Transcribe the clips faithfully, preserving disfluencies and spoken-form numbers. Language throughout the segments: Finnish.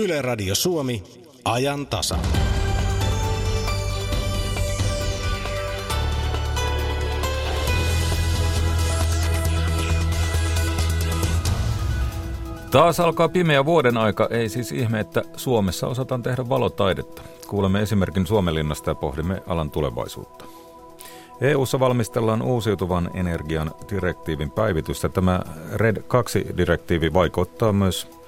Yle Radio Suomi, ajan tasa. Taas alkaa pimeä vuoden aika, ei siis ihme, että Suomessa osataan tehdä valotaidetta. Kuulemme esimerkin Suomenlinnasta ja pohdimme alan tulevaisuutta. E U:ssa valmistellaan uusiutuvan energian direktiivin päivitystä. Tämä RED kaksi -direktiivi vaikuttaa myös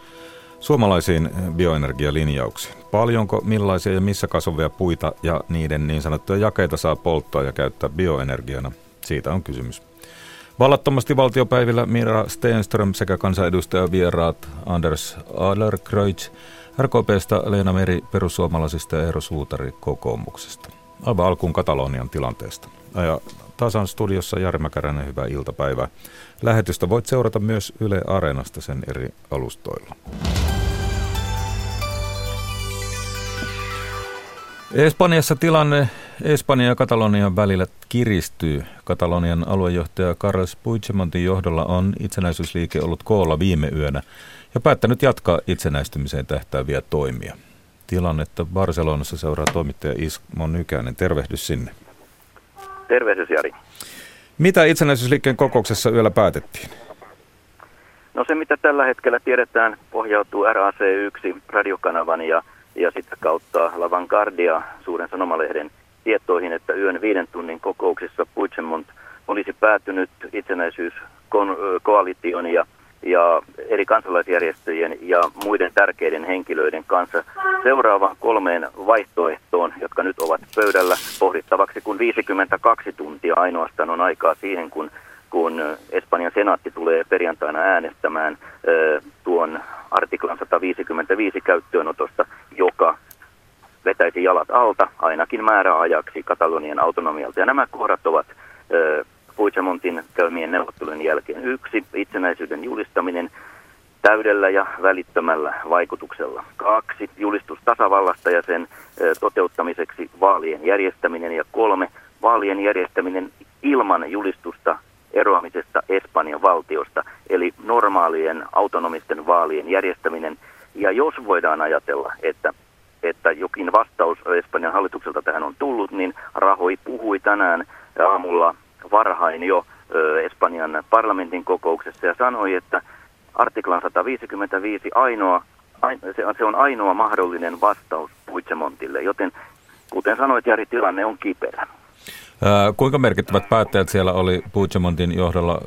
suomalaisiin bioenergialinjauksiin. Paljonko, millaisia ja missä kasvavia puita ja niiden niin sanottuja jakeita saa polttaa ja käyttää bioenergiana? Siitä on kysymys. Vallattomasti valtiopäivillä Mira Stenström sekä kansanedustaja vieraat Anders Adlercreutz R K P:stä, Leena Meri perussuomalaisista ja Eero Suutari kokoomuksesta. Aivan alkuun Katalonian tilanteesta. Ja tasan studiossa Jari Mäkäränen, hyvää iltapäivää. Lähetystä voit seurata myös Yle Areenasta sen eri alustoilla. Espanjassa tilanne Espanjan ja Katalonian välillä kiristyy. Katalonian aluejohtaja Carles Puigdemontin johdolla on itsenäisyysliike ollut koolla viime yönä ja päättänyt jatkaa itsenäistymiseen tähtääviä toimia. Tilannetta Barcelonassa seuraa toimittaja Ismo Nykänen. Tervehdys sinne. Tervehdys, Jari. Mitä itsenäisyysliikkeen kokouksessa yöllä päätettiin? No se, mitä tällä hetkellä tiedetään, pohjautuu R A C yksi radiokanavan ja ja sitä kautta La Vanguardia suuren sanomalehden tietoihin, että yön viiden tunnin kokouksissa Puigdemont olisi päätynyt itsenäisyyskoalition ja, ja eri kansalaisjärjestöjen ja muiden tärkeiden henkilöiden kanssa seuraavaan kolmeen vaihtoehtoon, jotka nyt ovat pöydällä pohdittavaksi, kun viisikymmentäkaksi tuntia ainoastaan on aikaa siihen, kun, kun Espanjan senaatti tulee perjantaina äänestämään ö, tuon artiklan sata viisikymmentäviisi käyttöönotosta, joka vetäisi jalat alta ainakin määräajaksi Katalonian autonomialta. Ja nämä kohdat ovat äh, Puigdemontin käymien neuvottelujen jälkeen yksi, itsenäisyyden julistaminen täydellä ja välittömällä vaikutuksella. Kaksi, julistus tasavallasta ja sen äh, toteuttamiseksi vaalien järjestäminen. Ja kolme, vaalien järjestäminen ilman julistusta eroamisesta Espanjan valtiosta, eli normaalien autonomisten vaalien järjestäminen. Ja jos voidaan ajatella, että, että jokin vastaus Espanjan hallitukselta tähän on tullut, niin Rajoy puhui tänään aamulla varhain jo Espanjan parlamentin kokouksessa ja sanoi, että artiklan sata viisikymmentäviisi ainoa, se on ainoa mahdollinen vastaus Puigdemontille, joten kuten sanoit, Jari, tilanne on kiperä. Kuinka merkittävät päättäjät siellä oli Puigdemontin johdolla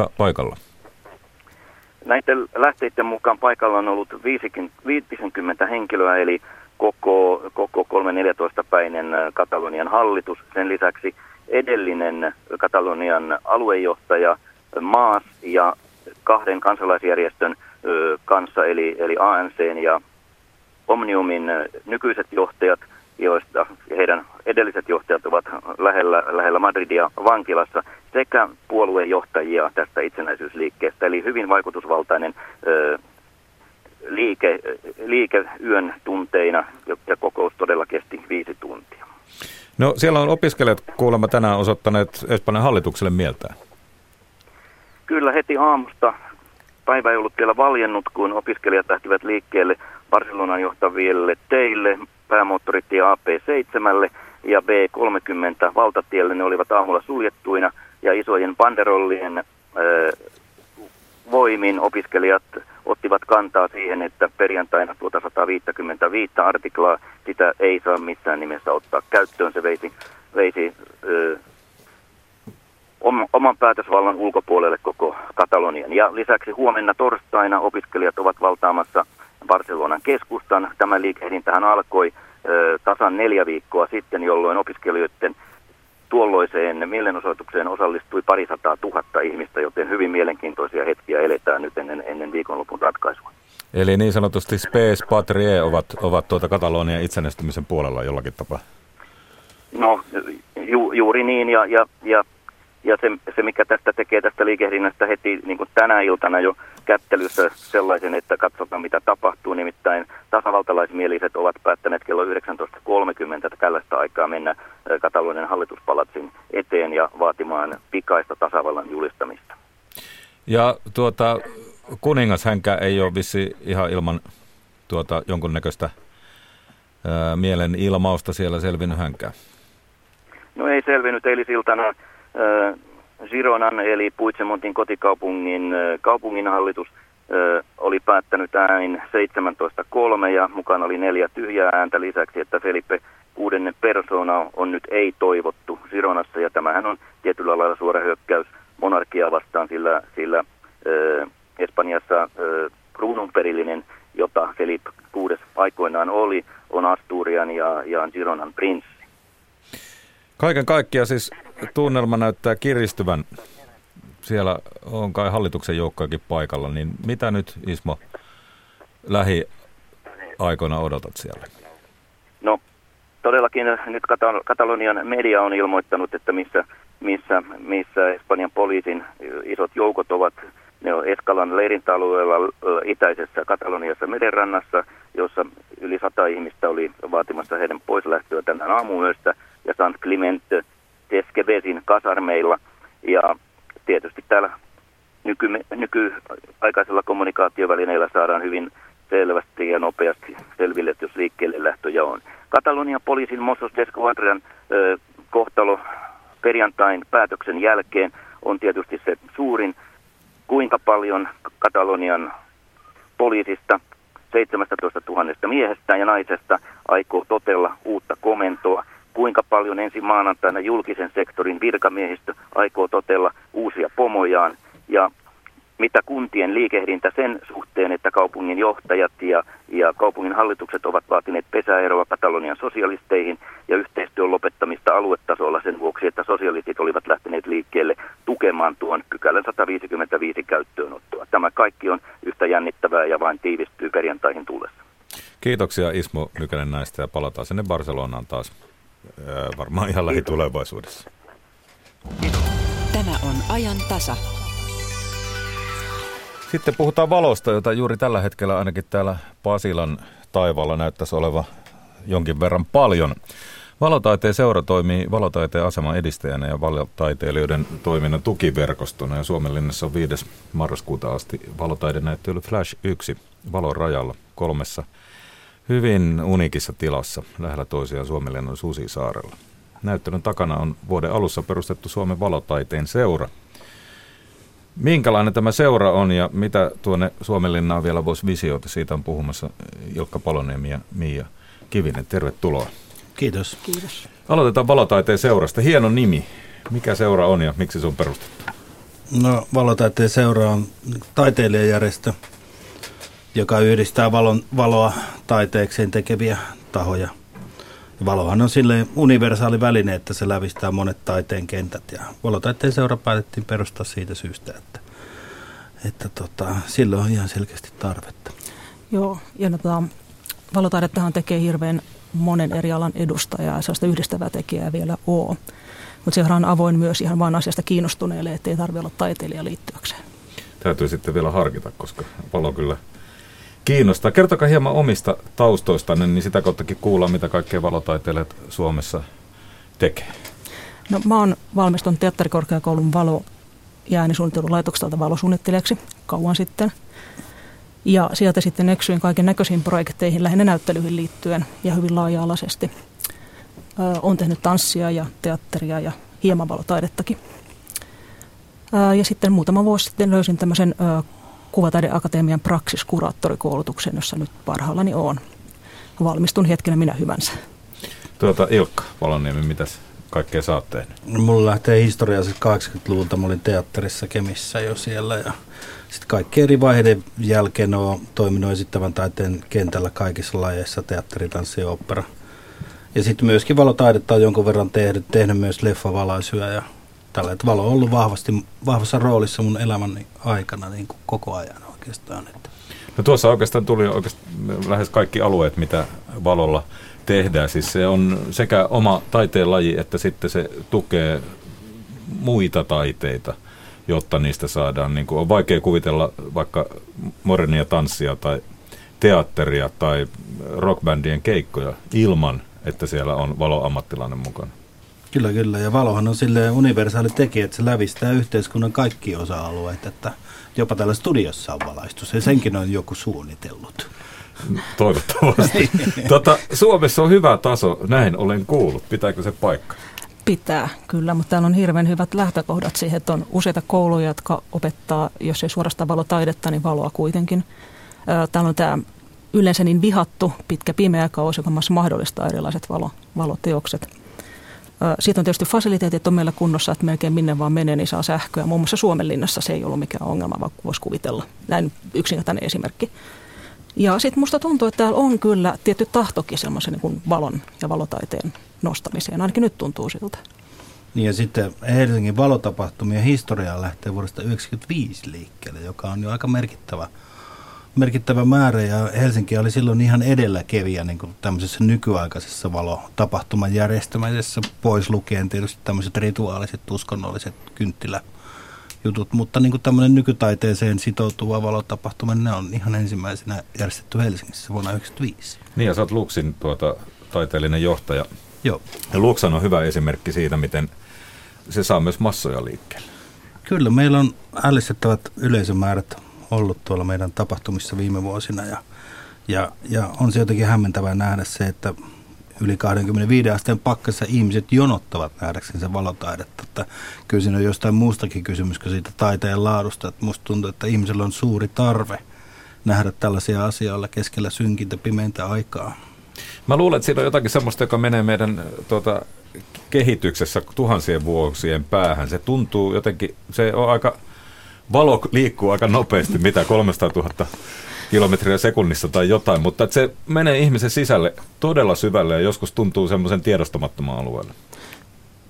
pa- paikalla? Näiden lähteiden mukaan paikalla on ollut viisikymmentä henkilöä, eli koko, koko kolmesataaneljätoista päinen Katalonian hallitus. Sen lisäksi edellinen Katalonian aluejohtaja Mas ja kahden kansalaisjärjestön kanssa, eli, eli A N C:n ja Omniumin nykyiset johtajat, joista heidän edelliset johtajat ovat lähellä, lähellä Madridia vankilassa, sekä puoluejohtajia tästä itsenäisyysliikkeestä. Eli hyvin vaikutusvaltainen ö, liike, liike yön tunteina, ja kokous todella kesti viisi tuntia. No siellä on opiskelijat kuulemma tänään osoittaneet Espanjan hallitukselle mieltään. Kyllä heti aamusta. Päivä ei ollut vielä valjennut, kun opiskelijat lähtivät liikkeelle Barcelonan johtaville teille, päämoottoritie A P seitsemän ja B kolmekymmentä valtatielle. Ne olivat aamulla suljettuina ja isojen banderollien äh, voimin opiskelijat ottivat kantaa siihen, että perjantaina tuota sata viisikymmentäviisi artiklaa, sitä ei saa missään nimessä ottaa käyttöön. Se veisi, veisi äh, oman päätösvallan ulkopuolelle koko Katalonian. Ja lisäksi huomenna torstaina opiskelijat ovat valtaamassa Barcelonan keskustan. Tämä liikehdintähän alkoi ö, tasan neljä viikkoa sitten, jolloin opiskelijoiden tuolloiseen mielenosoitukseen osallistui parisataa tuhatta ihmistä, joten hyvin mielenkiintoisia hetkiä eletään nyt ennen, ennen viikonlopun ratkaisua. Eli niin sanotusti Space Patrie ovat, ovat tuota Katalonian itsenäistymisen puolella jollakin tapaa? No ju, juuri niin, ja, ja, ja Ja se, se, mikä tästä tekee tästä liikehdinnästä heti niin kuin tänä iltana jo kättelyssä sellaisen, että katsotaan mitä tapahtuu. Nimittäin tasavaltalaismieliset ovat päättäneet kello yhdeksäntoista kolmekymmentä tällaista aikaa mennä Katalonian hallituspalatsin eteen ja vaatimaan pikaista tasavallan julistamista. Ja tuota, kuningas hänkään ei ole vissi ihan ilman tuota jonkunnäköistä ää, mielen ilmausta siellä selvinnyt hänkään? No ei selvinnyt eilisiltana. Ää, Gironan eli Puigdemontin kotikaupungin ää, kaupunginhallitus ää, oli päättänyt äänin seitsemäntoista kolme ja mukana oli neljä tyhjää ääntä lisäksi, että Felipe kuudennen persona on nyt ei-toivottu Gironassa ja tämähän on tietyllä lailla suora hyökkäys monarkiaa vastaan, sillä, sillä ää, Espanjassa kruununperillinen, jota Felipe kuudes aikoinaan oli, on Asturian ja, ja Gironan prinssi. Kaiken kaikkiaan siis tunnelma näyttää kiristyvän. Siellä on kai hallituksen joukkojakin paikalla, niin mitä nyt Ismo lähiaikoina odotat siellä? No todellakin nyt Katalonian media on ilmoittanut, että missä, missä, missä Espanjan poliisin isot joukot ovat. Ne on Escalan leirintäalueella itäisessä Kataloniassa merenrannassa, jossa yli sata ihmistä oli vaatimassa heidän poislähtöä tänään aamuyöstä ja Sant Clement Eskevesin kasarmeilla. Ja tietysti täällä nyky, nykyaikaisella kommunikaatiovälineillä saadaan hyvin selvästi ja nopeasti selville, että jos liikkeelle lähtöjä on. Katalonian poliisin Mossos d'Esquadran ö, kohtalo perjantain päätöksen jälkeen on tietysti se suurin. Kuinka paljon Katalonian poliisista, seitsemästätoista tuhannesta miehestä ja naisesta aikoo totella uutta komentoa? Kuinka paljon ensi maanantaina julkisen sektorin virkamiehistö aikoo totella uusia pomojaan? Ja mitä kuntien liikehdintä sen suhteen, että kaupungin johtajat ja, ja kaupungin hallitukset ovat vaatineet pesäeroa Katalonian sosialisteihin ja yhteistyön lopettamista aluetasolla sen vuoksi, että sosialistit olivat lähteneet liikkeelle tukemaan tuon pykälän sata viisikymmentäviisi käyttöönottoa. Tämä kaikki on yhtä jännittävää ja vain tiivistyy perjantaihin tullessa. Kiitoksia Ismo Nykänen näistä ja palataan sinne Barcelonaan taas öö, varmaan ihan lähitulevaisuudessa. Tämä on ajan tasa. Sitten puhutaan valosta, jota juuri tällä hetkellä ainakin täällä Pasilan taivaalla näyttäisi oleva jonkin verran paljon. Valotaiteen seura toimii valotaiteen aseman edistäjänä ja valotaiteilijoiden toiminnan tukiverkostona. Ja Suomenlinnassa on viides marraskuuta asti valotaidenäyttely Flash yksi valon rajalla kolmessa hyvin uniikissa tilassa lähellä toisiaan Suomenlinnan Susisaarella. Näyttelyn takana on vuoden alussa perustettu Suomen valotaiteen seura. Minkälainen tämä seura on ja mitä tuonne Suomenlinnaan vielä voisi visioita? Siitä on puhumassa Ilkka Paloniemi ja Mia Kivinen. Tervetuloa. Kiitos. Kiitos. Aloitetaan valotaiteen seurasta. Hieno nimi. Mikä seura on ja miksi se on perustettu? No, valotaiteen seura on taiteilijajärjestö, joka yhdistää valon, valoa taiteekseen tekeviä tahoja. Valohan on silleen universaali väline, että se lävistää monet taiteen kentät. Ja valotaiteen seura päätettiin perustaa siitä syystä, että, että tota, sillä on ihan selkeästi tarvetta. Joo, ja tota, valotaidettahan tekee hirveän monen eri alan edustajaa, ja sellaista yhdistävää tekijää vielä ole. Mutta sehän on avoin myös ihan vain asiasta kiinnostuneelle, ettei tarvitse olla taiteilija liittyäkseen. Täytyy sitten vielä harkita, koska valo kyllä kiinnostaa. Kertokaa hieman omista taustoistanne, niin sitä kauttakin kuullaan, mitä kaikkea valotaiteilijat Suomessa tekee. No mä oon valmistunut Teatterikorkeakoulun valo- ja äänisuunnittelulaitokselta valosuunnittelijaksi kauan sitten. Ja sieltä sitten eksyin kaiken näköisiin projekteihin, lähinnä näyttelyihin liittyen ja hyvin laaja-alaisesti. Öö, oon tehnyt tanssia ja teatteria ja hieman valotaidettakin. Öö, ja sitten muutama vuosi sitten löysin tämmöisen öö, Kuvataideakatemian praksiskuraattorikoulutuksen, jossa nyt parhaillani olen. Valmistun hetkenä minä hyvänsä. Tuota, Ilkka Paloniemi, mitäs kaikkea sä oot tehnyt? No, mulla lähtee historiaa kahdeksankymmentäluvulta. Mä olin teatterissa Kemissä jo siellä. Ja sitten kaikkien eri vaiheiden jälkeen olen toiminut esittävän taiteen kentällä kaikissa lajeissa, teatteri, tanssi ja opera. Ja sitten myöskin valotaidetta on jonkun verran tehnyt, tehnyt myös leffavalaisyä ja tällä, että valo on ollut vahvasti, vahvassa roolissa mun elämän aikana niin kuin koko ajan oikeastaan. Että. No tuossa oikeastaan tuli oikeastaan lähes kaikki alueet, mitä valolla tehdään. Siis se on sekä oma taiteenlaji, että sitten se tukee muita taiteita, jotta niistä saadaan. Niin kuin on vaikea kuvitella vaikka modernia tanssia tai teatteria tai rockbändien keikkoja ilman, että siellä on valoammattilainen mukana. Kyllä, kyllä. Ja valohan on silleen universaali tekijä, että se lävistää yhteiskunnan kaikki osa-alueet, että jopa täällä studiossa on valaistus. Ja senkin on joku suunnitellut. toivottavasti. Tota, Suomessa on hyvä taso, näin olen kuullut. Pitääkö se paikka? Pitää, kyllä, mutta täällä on hirveän hyvät lähtökohdat siihen, että on useita kouluja, jotka opettaa, jos ei suorastaan valotaidetta, niin valoa kuitenkin. Täällä on tämä yleensä niin vihattu pitkä pimeä kausi, joka myös mahdollistaa erilaiset valo, valoteokset. Siitä on tietysti fasiliteetit on meillä kunnossa, että melkein minne vaan menee, niin saa sähköä. Muun muassa Suomenlinnassa se ei ollut mikään ongelma, vaan voisi kuvitella. Näin yksinkertainen esimerkki. Ja sitten musta tuntuu, että täällä on kyllä tietty tahtokin semmoisen niin kuin valon ja valotaiteen nostamiseen. Ainakin nyt tuntuu siltä. Niin ja sitten Helsingin valotapahtumien historiaa lähtee vuodesta yhdeksänkymmentäviisi liikkeelle, joka on jo aika merkittävä, merkittävä määrä. Ja Helsinki oli silloin ihan edelläkävijä niin kuin tämmöisessä nykyaikaisessa valotapahtuman järjestämisessä, pois lukien tietysti tämmöiset rituaaliset, uskonnolliset kynttiläjutut. Mutta niin kuin tämmöinen nykytaiteeseen sitoutuva valotapahtuma, ne on ihan ensimmäisenä järjestetty Helsingissä vuonna yhdeksänkymmentäviisi. Niin ja sä oot Luxin tuota, taiteellinen johtaja. Joo. Ja Luoksan on hyvä esimerkki siitä, miten se saa myös massoja liikkeelle. Kyllä, meillä on ällistettävät yleisömäärät ollut tuolla meidän tapahtumissa viime vuosina. Ja, ja, ja on se jotenkin hämmentävää nähdä se, että yli kaksikymmentäviisi asteen pakkassa ihmiset jonottavat nähdäksensä valotaidetta. Että kyllä siinä on jostain muustakin kysymys kuin siitä taiteen laadusta. Että musta tuntuu, että ihmisellä on suuri tarve nähdä tällaisia asioita keskellä synkintä pimeintä aikaa. Mä luulen, että siinä on jotakin semmoista, joka menee meidän tuota, kehityksessä tuhansien vuosien päähän. Se tuntuu jotenkin, se on aika, valo liikkuu aika nopeasti, mitä kolmesataatuhatta kilometriä sekunnissa tai jotain, mutta se menee ihmisen sisälle todella syvälle ja joskus tuntuu semmoisen tiedostamattoman alueelle.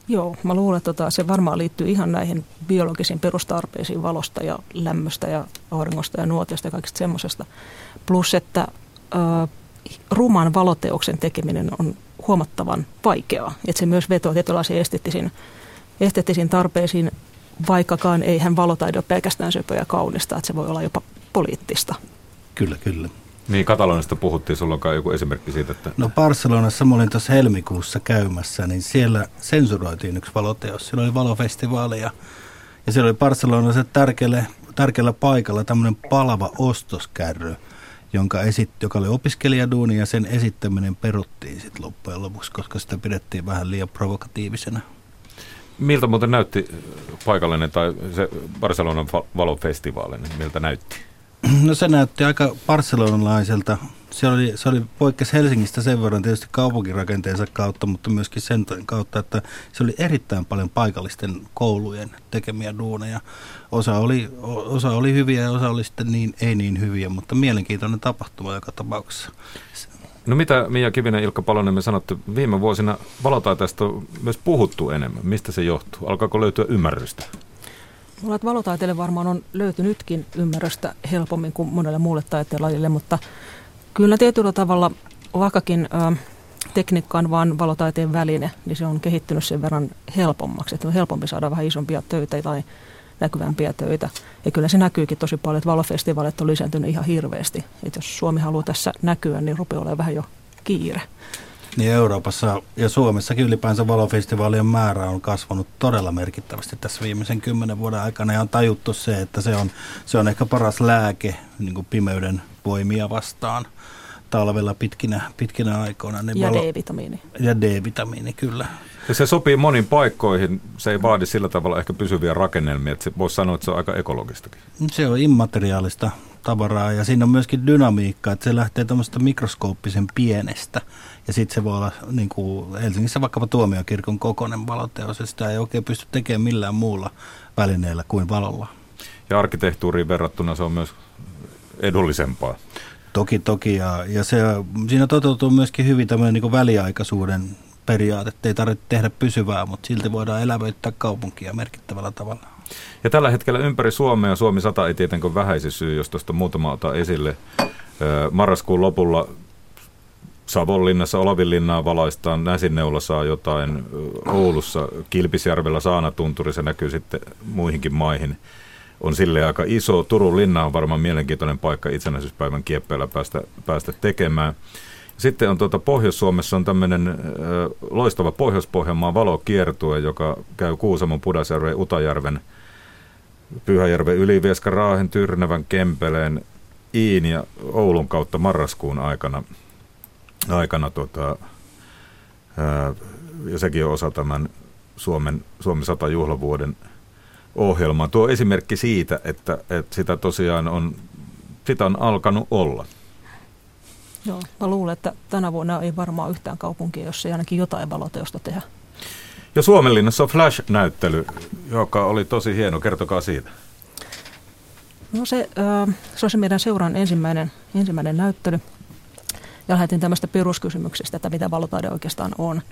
Joo, mä luulen, että tota, se varmaan liittyy ihan näihin biologisiin perustarpeisiin valosta ja lämmöstä ja auringosta ja nuotiosta ja kaikista semmoisesta. Plus, että Öö, ruman valoteoksen tekeminen on huomattavan vaikeaa, että se myös vetoaa tietynlaisiin esteettisiin, esteettisiin tarpeisiin, vaikkakaan eihän valotaide ole pelkästään söpöä ja kaunista, että se voi olla jopa poliittista. Kyllä, kyllä. Niin, Katalonista puhuttiin, sulla onkaan joku esimerkki siitä, että no Barcelonassa, mä olin tuossa helmikuussa käymässä, niin siellä sensuroitiin yksi valoteos, siellä oli valofestivaali ja, ja siellä oli Barcelonassa tärkeällä, tärkeällä paikalla tämmöinen palava ostoskärry, jonka esit, joka oli opiskelijaduuni ja sen esittäminen peruttiin sitten loppujen lopuksi, koska sitä pidettiin vähän liian provokatiivisena. Miltä muuten näytti paikallinen tai se Barcelonan valofestivaali, miltä näytti? No se näytti aika barcelonalaiselta. Se oli, se oli poikkes Helsingistä sen verran tietysti kaupunkirakenteensa kautta, mutta myöskin sen kautta, että se oli erittäin paljon paikallisten koulujen tekemiä duuneja. Osa oli, osa oli hyviä ja osa oli sitten niin, ei niin hyviä, mutta mielenkiintoinen tapahtuma joka tapauksessa. No mitä Mia Kivinen ja Ilkka Paloniemi sanotte, viime vuosina valotaiteesta on myös puhuttu enemmän. Mistä se johtuu? Alkaako löytyä ymmärrystä? Mulla valotaiteelle varmaan on löytynytkin ymmärrystä helpommin kuin monelle muulle taiteenlajille, mutta kyllä tietyllä tavalla vaikkakin ö, tekniikka on vaan valotaiteen väline, niin se on kehittynyt sen verran helpommaksi, että on helpompi saada vähän isompia töitä tai näkyvämpiä töitä. Ja kyllä se näkyykin tosi paljon, että valofestivaalit on lisääntynyt ihan hirveästi. Että jos Suomi haluaa tässä näkyä, niin rupeaa olemaan vähän jo kiire. Niin Euroopassa ja Suomessakin ylipäänsä valofestivaalien määrä on kasvanut todella merkittävästi tässä viimeisen kymmenen vuoden aikana ja on tajuttu se, että se on, se on ehkä paras lääke niin kuin pimeyden voimia vastaan talvella pitkinä, pitkinä aikoina. Niin ja valo- D-vitamiini. Ja D-vitamiini, kyllä. Ja se sopii monin paikkoihin. Se ei vaadi sillä tavalla ehkä pysyviä rakennelmia. Että voisi sanoa, että se on aika ekologistakin. Se on immateriaalista tavaraa ja siinä on myöskin dynamiikka, että se lähtee tämmöistä mikroskooppisen pienestä. Ja sitten se voi olla niin kuin Helsingissä vaikkapa tuomiokirkon kokoinen valoteos, ja sitä ei oikein pysty tekemään millään muulla välineellä kuin valolla. Ja arkkitehtuuriin verrattuna se on myös edullisempaa. Toki, toki. Ja, ja se, siinä toteutuu myöskin hyvin tämmöinen niin kuin väliaikaisuuden periaate. Ei tarvitse tehdä pysyvää, mutta silti voidaan elävöittää kaupunkia merkittävällä tavalla. Ja tällä hetkellä ympäri Suomea, Suomi sata ei tietenkään vähäisi syy, jos tuosta muutama otan esille. Marraskuun lopulla Savonlinnassa, Olavinlinnaa valaistaan, Näsinneula saa jotain, Oulussa, Kilpisjärvellä, Saanatunturi, se näkyy sitten muihinkin maihin. On silleen aika iso. Turun linna on varmaan mielenkiintoinen paikka itsenäisyyspäivän kieppeillä päästä, päästä tekemään. Sitten on tuota, Pohjois-Suomessa on tämmöinen äh, loistava Pohjois-Pohjanmaan valokiertue, joka käy Kuusamon, Pudasjärven, Utajärven, Pyhäjärven, Ylivieskan, Raahen, Tyrnävän, Kempeleen, Iin ja Oulun kautta marraskuun aikana, aikana tota, ää, ja sekin on osa tämän Suomen, Suomen sata-juhlavuoden ohjelmaa. Tuo esimerkki siitä, että, että sitä tosiaan on, sitä on alkanut olla. Joo, mä luulen, että tänä vuonna ei varmaan yhtään kaupunkia, jossa ei ainakin jotain valoteosta tehdä. Ja Suomenlinnassa on Flash-näyttely, joka oli tosi hieno. Kertokaa siitä. No se, se olisi meidän seuran ensimmäinen, ensimmäinen näyttely. Ja lähdettiin tämmöistä peruskysymyksestä, että mitä valotaide oikeastaan on.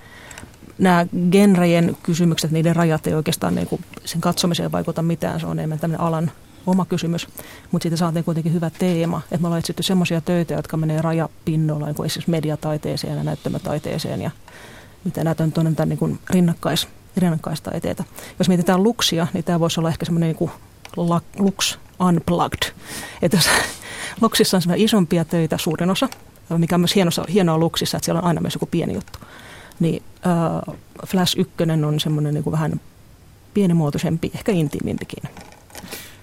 Nämä genrejen kysymykset, niiden rajat ei oikeastaan niin kuin sen katsomiseen vaikuta mitään. Se on enemmän tämmöinen alan oma kysymys, mutta siitä saatiin kuitenkin hyvä teema. Että me ollaan etsitty semmoisia töitä, jotka menee rajapinnoilla, niin kuin esimerkiksi mediataiteeseen ja näyttämötaiteeseen ja mitä näitä nyt on niin kuin rinnakkais, rinnakkaistaiteita. Jos mietitään luksia, niin tämä voisi olla ehkä semmoinen niin kuin lux unplugged. Että jos luksissa on semmoinen isompia töitä suurin osa, mikä on myös hienossa, hienoa luksissa, että siellä on aina myös joku pieni juttu. Niin äh, Flash yksi on semmoinen niin kuin vähän pienimuotoisempi, ehkä intiimimpikin.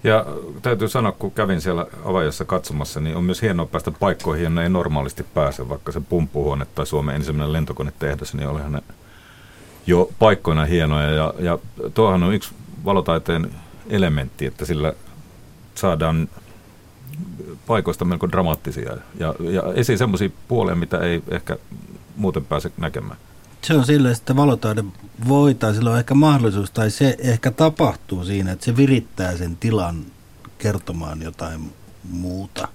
Ja täytyy sanoa, kun kävin siellä Avajassa katsomassa, niin on myös hienoa päästä paikkoihin, jonne ei normaalisti pääse, vaikka se pumppuhuone tai Suomen ensimmäinen lentokonetehdas, niin olihan ne jo paikkoina hienoja. Ja, ja tuohan on yksi valotaiteen elementti, että sillä saadaan paikoista melko dramaattisia ja, ja esiin semmoisia puolia, mitä ei ehkä muuten pääse näkemään. Se on silleen, että valotaide voi tai sillä on ehkä mahdollisuus tai se ehkä tapahtuu siinä, että se virittää sen tilan kertomaan jotain muuta.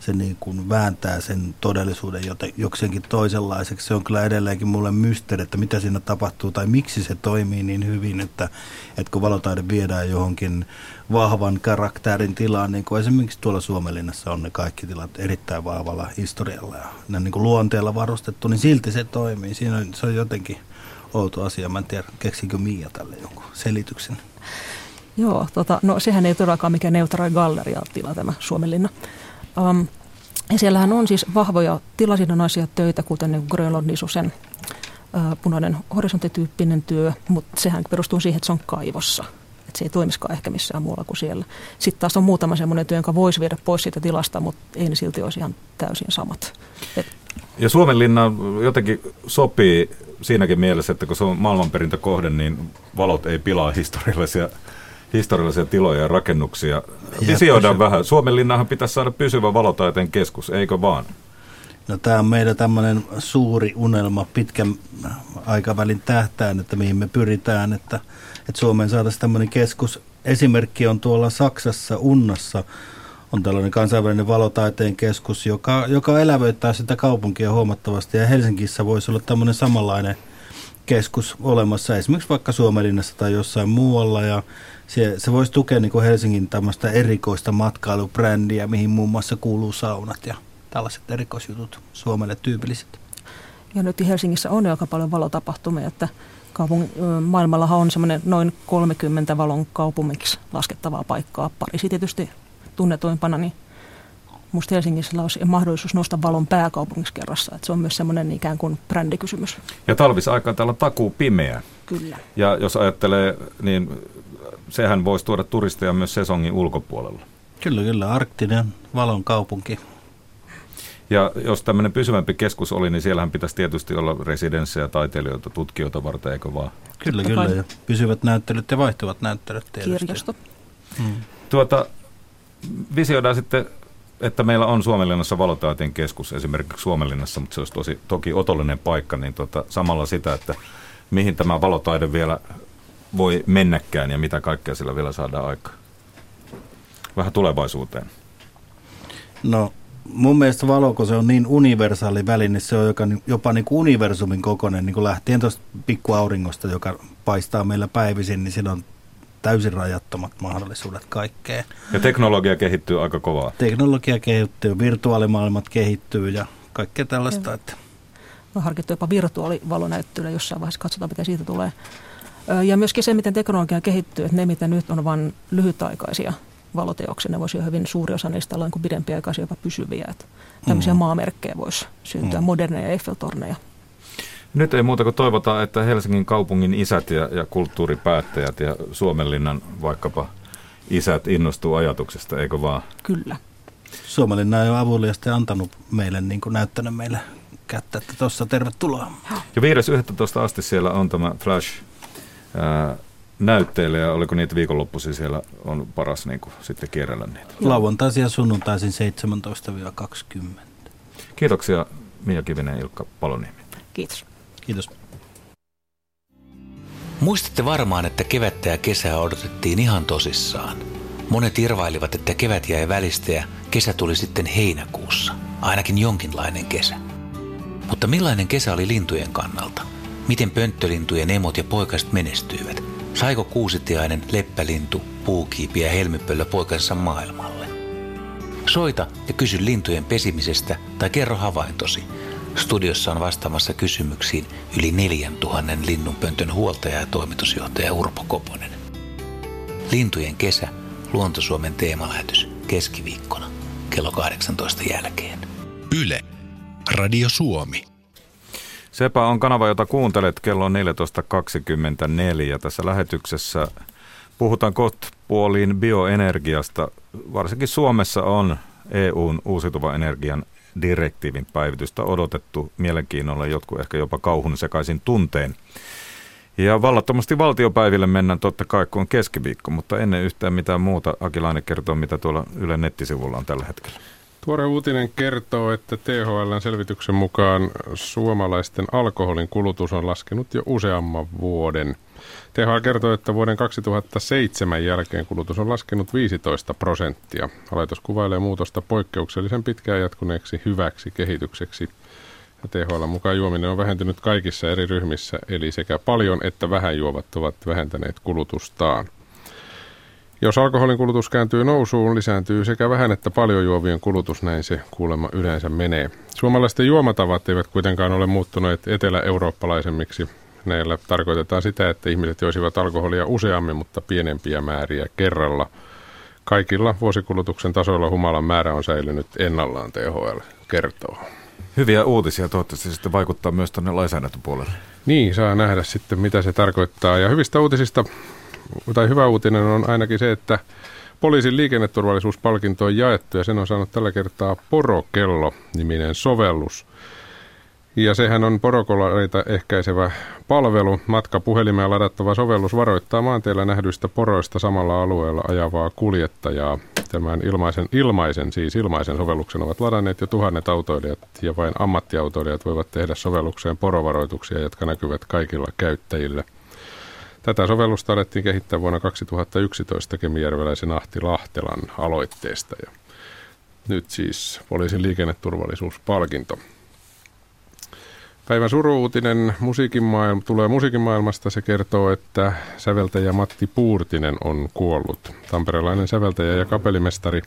Se niin kuin vääntää sen todellisuuden jokseenkin toisenlaiseksi. Se on kyllä edelleenkin mulle mysteeri, että mitä siinä tapahtuu tai miksi se toimii niin hyvin, että, että kun valotaide viedään johonkin vahvan karakterin tilaan, niin kuin esimerkiksi tuolla Suomenlinnassa on ne kaikki tilat erittäin vahvalla historialla ja ne niin kuin luonteella varustettu, niin silti se toimii. Siinä on, se on jotenkin outo asia. Mä en tiedä, keksinkö Mia tälle jonkun selityksen. Joo, tota, no sehän ei todellakaan mikään neutraali galleriatila tämä Suomenlinna. Um, ja siellähän on siis vahvoja tilasidonnaisia töitä, kuten Grönlannisusen uh, punainen horisonttityyppinen työ, mutta sehän perustuu siihen, että se on kaivossa. Että se ei toimisikaan ehkä missään muualla kuin siellä. Sitten taas on muutama semmoinen työ, jonka voisi viedä pois siitä tilasta, mutta ei ne silti olisi ihan täysin samat. Et. Ja Suomenlinna jotenkin sopii siinäkin mielessä, että kun se on maailmanperintökohde, niin valot ei pilaa historiallisia historiallisia tiloja ja rakennuksia. Visioidaan vähän. Suomenlinnahan pitäisi saada pysyvä valotaiteen keskus, eikö vaan? No, tämä on meidän tämmöinen suuri unelma pitkän aikavälin tähtään, että mihin me pyritään, että, että Suomeen saataisiin tämmöinen keskus. Esimerkki on tuolla Saksassa Unnassa. On tällainen kansainvälinen valotaiteen keskus, joka, joka elävöittää sitä kaupunkia huomattavasti. Ja Helsingissä voisi olla tämmöinen samanlainen keskus olemassa, esimerkiksi vaikka Suomenlinnassa tai jossain muualla, ja se, se voisi tukea niin kuin Helsingin tämmöistä erikoista matkailubrändiä, mihin muun muassa kuuluu saunat ja tällaiset erikoisjutut Suomelle tyypilliset. Ja nyt Helsingissä on aika paljon valotapahtumia, että kaupung- maailmallahan on semmoinen noin kolmekymmentä valon kaupungiksi laskettavaa paikkaa, Pariisi tietysti tunnetuimpana, niin musta Helsingissä olisi mahdollisuus nostaa valon pääkaupungissa kerrassa. Että se on myös semmoinen ikään kuin brändikysymys. Ja talvisaikaan täällä on takuu pimeä. Kyllä. Ja jos ajattelee, niin sehän voisi tuoda turisteja myös sesongin ulkopuolella. Kyllä, kyllä. Arktinen valon kaupunki. Ja jos tämmöinen pysyvämpi keskus oli, niin siellähän pitäisi tietysti olla residenssejä, taiteilijoita, tutkijoita varten, eikö vaan? Kyllä, kyllä. Ja pysyvät näyttelyt ja vaihtuvat näyttelyt tietysti. Kirjasto. Hmm. Tuota, visioidaan sitten, että meillä on Suomenlinnassa valotaiteen keskus esimerkiksi Suomenlinnassa, mutta se olisi tosi, toki otollinen paikka, niin tota, samalla sitä, että mihin tämä valotaide vielä voi mennäkään ja mitä kaikkea sillä vielä saadaan aikaan. Vähän tulevaisuuteen. No mun mielestä valo, kun se on niin universaali väline, se on joka, jopa niin kuin universumin kokoinen, niin kuin lähtien tuosta pikkuauringosta, joka paistaa meillä päivisin, niin siinä on täysin rajattomat mahdollisuudet kaikkeen. Ja teknologia kehittyy aika kovaa. Teknologia kehittyy, virtuaalimaailmat kehittyy ja kaikkea tällaista. Että. No, harkittu jopa virtuaalivalonäyttelyä jossain vaiheessa, katsotaan mitä siitä tulee. Ja myöskin se, miten teknologia kehittyy, että ne mitä nyt on vain lyhytaikaisia valoteoksia, ne voisi jo hyvin suuri osa niistä olla pidempiaikaisia, jopa pysyviä. Että tämmöisiä mm. maamerkkejä voisi syntyä, mm. moderneja Eiffeltorneja. Nyt ei muuta kuin toivotaan, että Helsingin kaupungin isät ja, ja kulttuuripäättäjät ja Suomenlinnan vaikkapa isät innostuu ajatuksesta, eikö vaan? Kyllä. Suomenlinna ei ole avuliasti antanut meille, niin kuin näyttänyt meille kättä, että tuossa tervetuloa. Ja viides yhdestoista asti siellä on tämä Flash ää, näytteillä, ja oliko niitä viikonloppuisin siellä on paras niin kuin, sitten kierrellä niitä? Lauantaisin ja sunnuntaisin seitsemäntoista kaksikymmentä. Kiitoksia Mia Kivinen ja Ilkka Paloniemi. Kiitos. Kiitos. Muistatte varmaan, että kevättä ja kesää odotettiin ihan tosissaan. Monet irvailivat, että kevät jäi välistä ja kesä tuli sitten heinäkuussa. Ainakin jonkinlainen kesä. Mutta millainen kesä oli lintujen kannalta? Miten pönttölintujen emot ja poikaset menestyivät? Saiko kuusitiainen, leppälintu, puukiipi ja helmipöllö poikansa maailmalle? Soita ja kysy lintujen pesimisestä tai kerro havaintosi. Studiossa on vastaamassa kysymyksiin yli neljätuhatta linnunpöntön huoltaja ja toimitusjohtaja Urpo Koponen. Lintujen kesä, Luonto-Suomen teemalähetys keskiviikkona kello kahdeksantoista jälkeen. Yle Radio Suomi. Sepä on kanava, jota kuuntelet. Kello on neljätoista kaksikymmentäneljä. Tässä lähetyksessä puhutaan kohta puoliin bioenergiasta. Varsinkin Suomessa on E U:n uusiutuvan energian direktiivin päivitystä odotettu mielenkiinnolla, jotkut ehkä jopa kauhun sekaisin tunteen. Ja vallattomasti valtiopäiville mennään totta kai, kun on keskiviikko, mutta ennen yhtään mitään muuta. Aki Laine kertoo, mitä tuolla Ylen nettisivulla on tällä hetkellä. Tuore uutinen kertoo, että T H L:n selvityksen mukaan suomalaisten alkoholin kulutus on laskenut jo useamman vuoden. T H L kertoo, että vuoden kaksituhattaseitsemän jälkeen kulutus on laskenut viisitoista prosenttia. Laitos kuvailee muutosta poikkeuksellisen pitkään jatkuneeksi hyväksi kehitykseksi. Ja T H L:n mukaan juominen on vähentynyt kaikissa eri ryhmissä, eli sekä paljon että vähän juovat ovat vähentäneet kulutustaan. Jos alkoholin kulutus kääntyy nousuun, lisääntyy sekä vähän että paljon juovien kulutus, näin se kuulemma yleensä menee. Suomalaisten juomatavat eivät kuitenkaan ole muuttuneet etelä-eurooppalaisemmiksi. Näillä tarkoitetaan sitä, että ihmiset joisivat alkoholia useammin, mutta pienempiä määriä kerralla. Kaikilla vuosikulutuksen tasoilla humalan määrä on säilynyt ennallaan, T H L kertoo. Hyviä uutisia, toivottavasti sitten vaikuttaa myös tuonne lainsäädäntöpuolelle. Niin, saa nähdä sitten mitä se tarkoittaa. Ja hyvistä uutisista, tai hyvä uutinen on ainakin se, että poliisin liikenneturvallisuuspalkinto on jaettu ja sen on saanut tällä kertaa Porokello-niminen sovellus. Ja sehän on porokolareita ehkäisevä palvelu. Matkapuhelimeen ladattava sovellus varoittaa maanteillä nähdyistä poroista samalla alueella ajavaa kuljettajaa. Tämän ilmaisen, ilmaisen, siis ilmaisen sovelluksen ovat ladanneet jo tuhannet autoilijat, ja vain ammattiautoilijat voivat tehdä sovellukseen porovaroituksia, jotka näkyvät kaikilla käyttäjillä. Tätä sovellusta alettiin kehittää vuonna kaksituhattayksitoista kemijärveläisen Ahti Lahtelan aloitteesta. Ja nyt siis poliisin liikenneturvallisuuspalkinto. Päivän suru-uutinen musiikin maailma, tulee musiikin maailmasta. Se kertoo, että säveltäjä Matti Puurtinen on kuollut. Tamperelainen säveltäjä ja kapellimestari.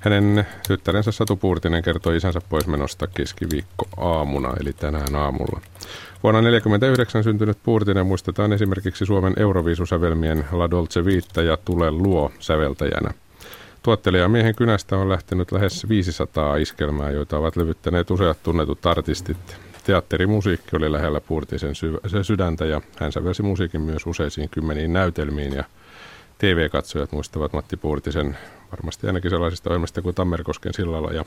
Hänen tyttärensä Satu Puurtinen kertoi isänsä poismenosta keskiviikko aamuna, eli tänään aamulla. Vuonna tuhatyhdeksänsataaneljäkymmentäyhdeksän syntynyt Puurtinen muistetaan esimerkiksi Suomen Euroviisusävelmien La Dolce Vita ja Tule luo säveltäjänä. Tuottelijamiehen kynästä on lähtenyt lähes viisisataa iskelmää, joita ovat levyttäneet useat tunnetut artistit. Teatterimusiikki oli lähellä Puurtisen sydäntä ja hän sävelsi musiikin myös useisiin kymmeniin näytelmiin. Ja T V-katsojat muistavat Matti Puurtisen varmasti ainakin sellaisista ohjelmista kuin Tammerkosken sillalla ja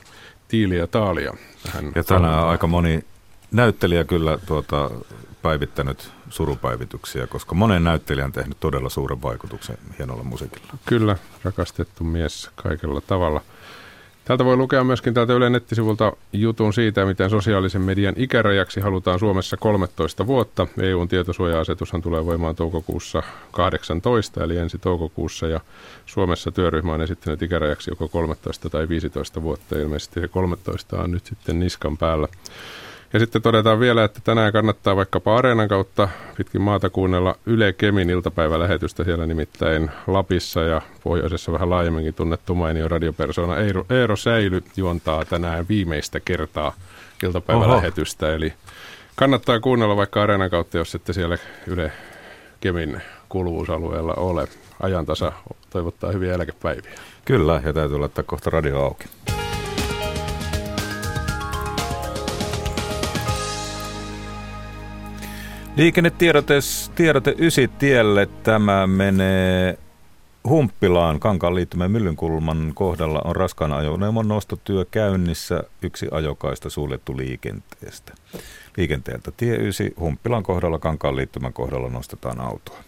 Tiili ja Taalia. Hän ja tänään on aika moni näyttelijä kyllä tuota, päivittänyt surupäivityksiä, koska monen näyttelijä on tehnyt todella suuren vaikutuksen hienolla musiikilla. Kyllä, rakastettu mies kaikella tavalla. Täältä voi lukea myöskin täältä Ylen nettisivulta jutun siitä, miten sosiaalisen median ikärajaksi halutaan Suomessa kolmetoista vuotta. E U:n tietosuoja-asetushan tulee voimaan toukokuussa kahdeksantoista, eli ensi toukokuussa, ja Suomessa työryhmä on esittänyt ikärajaksi joko kolmetoista tai viisitoista vuotta. Ilmeisesti se kolmetoista on nyt sitten niskan päällä. Ja sitten todetaan vielä, että tänään kannattaa vaikkapa Areenan kautta pitkin maata kuunnella Yle Kemin iltapäivälähetystä. Siellä nimittäin Lapissa ja pohjoisessa vähän laajemminkin tunnettu mainio radiopersona Eero, Eero Säily juontaa tänään viimeistä kertaa iltapäivälähetystä. Oho. Eli kannattaa kuunnella vaikka Areenan kautta, jos ette siellä Yle Kemin kuuluvuusalueella ole. Ajantasa toivottaa hyviä eläkepäiviä. Kyllä, ja täytyy laittaa kohta radio auki. Liikennetiedote ysi tielle. Tämä menee Humppilaan Kankaan liittymän Myllynkulman kohdalla on raskaan ajoneuvon nostotyö käynnissä, yksi ajokaista suljettu liikenteestä. Liikenteeltä tie yhdeksän Humppilaan kohdalla Kankaan liittymän kohdalla nostetaan autoa.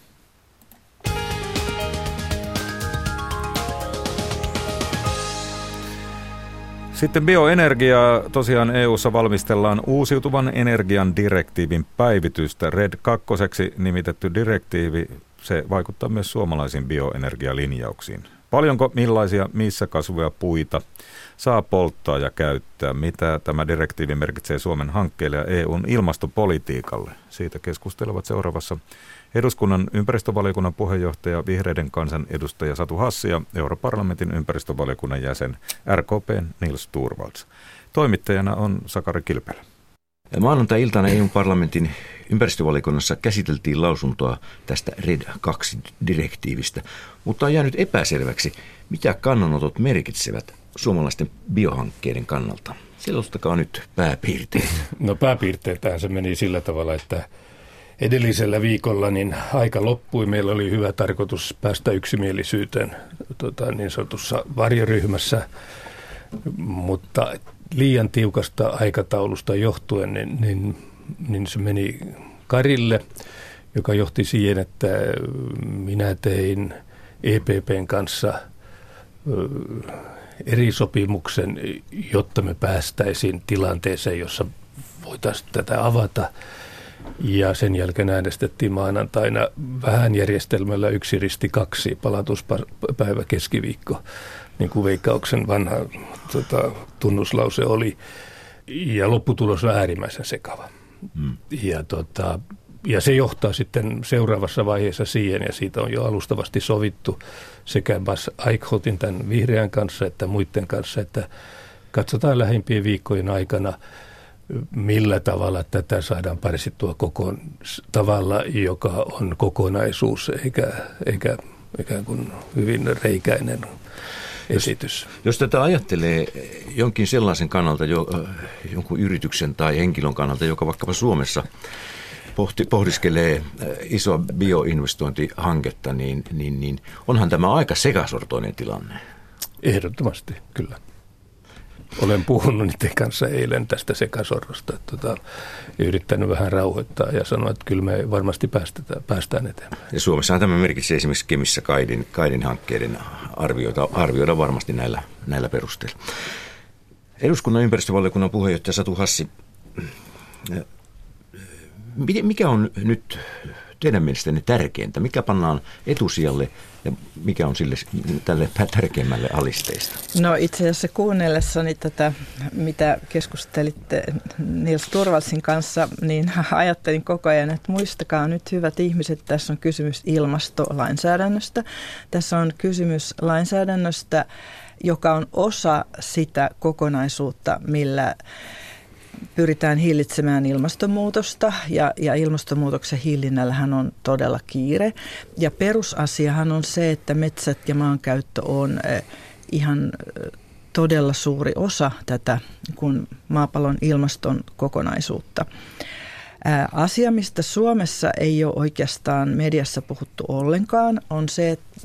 Sitten bioenergiaa. Tosiaan E U:ssa valmistellaan uusiutuvan energian direktiivin päivitystä. RED kaksi nimitetty direktiivi, se vaikuttaa myös suomalaisiin bioenergialinjauksiin. Paljonko, millaisia, missä kasvuja puita saa polttaa ja käyttää? Mitä tämä direktiivi merkitsee Suomen hankkeille ja E U:n ilmastopolitiikalle? Siitä keskustelevat seuraavassa eduskunnan ympäristövaliokunnan puheenjohtaja, vihreiden kansanedustaja Satu Hassi ja europarlamentin ympäristövaliokunnan jäsen R K P:n Nils Turvalds. Toimittajana on Sakari Kilpelä. Maanantai-iltana E U-parlamentin ympäristövaliokunnassa käsiteltiin lausuntoa tästä RED kaksi -direktiivistä, mutta on jäänyt epäselväksi, mitä kannanotot merkitsevät suomalaisten biohankkeiden kannalta. Selostakaa nyt pääpiirteet. No pääpiirteetään se meni sillä tavalla, että edellisellä viikolla niin aika loppui. Meillä oli hyvä tarkoitus päästä yksimielisyyteen tota, niin sanotussa varjoryhmässä, mutta liian tiukasta aikataulusta johtuen niin, niin, niin se meni karille, joka johti siihen, että minä tein E P P:n kanssa eri sopimuksen, jotta me päästäisiin tilanteeseen, jossa voitaisiin tätä avata. Ja sen jälkeen äänestettiin maanantaina vähän järjestelmällä yksi risti kaksi, palautuspäivä keskiviikko, niin kuin Veikkauksen vanha tota, tunnuslause oli. Ja lopputulos on äärimmäisen sekava. Hmm. Ja, tota, ja se johtaa sitten seuraavassa vaiheessa siihen, ja siitä on jo alustavasti sovittu sekä Mas Aikhotin tämän vihreän kanssa että muiden kanssa, että katsotaan lähimpien viikkojen aikana, millä tavalla tätä saadaan parsittua kokoon tavalla, joka on kokonaisuus eikä, eikä ikään kuin hyvin reikäinen esitys. Jos, jos tätä ajattelee jonkin sellaisen kannalta, jo, jonkun yrityksen tai henkilön kannalta, joka vaikkapa Suomessa pohti, pohdiskelee isoa bioinvestointihanketta, niin, niin, niin onhan tämä aika sekasortoinen tilanne. Ehdottomasti, kyllä. Olen puhunut niiden kanssa eilen tästä sekasorrosta tota, ja yrittänyt vähän rauhoittaa ja sanoa, että kyllä me varmasti päästään eteenpäin. Ja Suomessahan tämä merkitsee esimerkiksi Kemissä Kaidin, Kaidin hankkeiden arvioida, arvioida varmasti näillä, näillä perusteilla. Eduskunnan ympäristövaliokunnan puheenjohtaja Satu Hassi, mikä on nyt teidän mielestänne tärkeintä? Mikä pannaan etusijalle ja mikä on sille, tälle tärkeimmälle alisteista? No itse asiassa kuunnellessani tätä, mitä keskustelitte Nils Turvaldsin kanssa, niin ajattelin koko ajan, että muistakaa nyt hyvät ihmiset, tässä on kysymys ilmastolainsäädännöstä. Tässä on kysymys lainsäädännöstä, joka on osa sitä kokonaisuutta, millä pyritään hillitsemään ilmastonmuutosta ja, ja ilmastonmuutoksen hillinnällähän on todella kiire. Ja perusasiahan on se, että metsät ja maankäyttö on ihan todella suuri osa tätä kun maapallon ilmaston kokonaisuutta. Asia, mistä Suomessa ei ole oikeastaan mediassa puhuttu ollenkaan, on se, että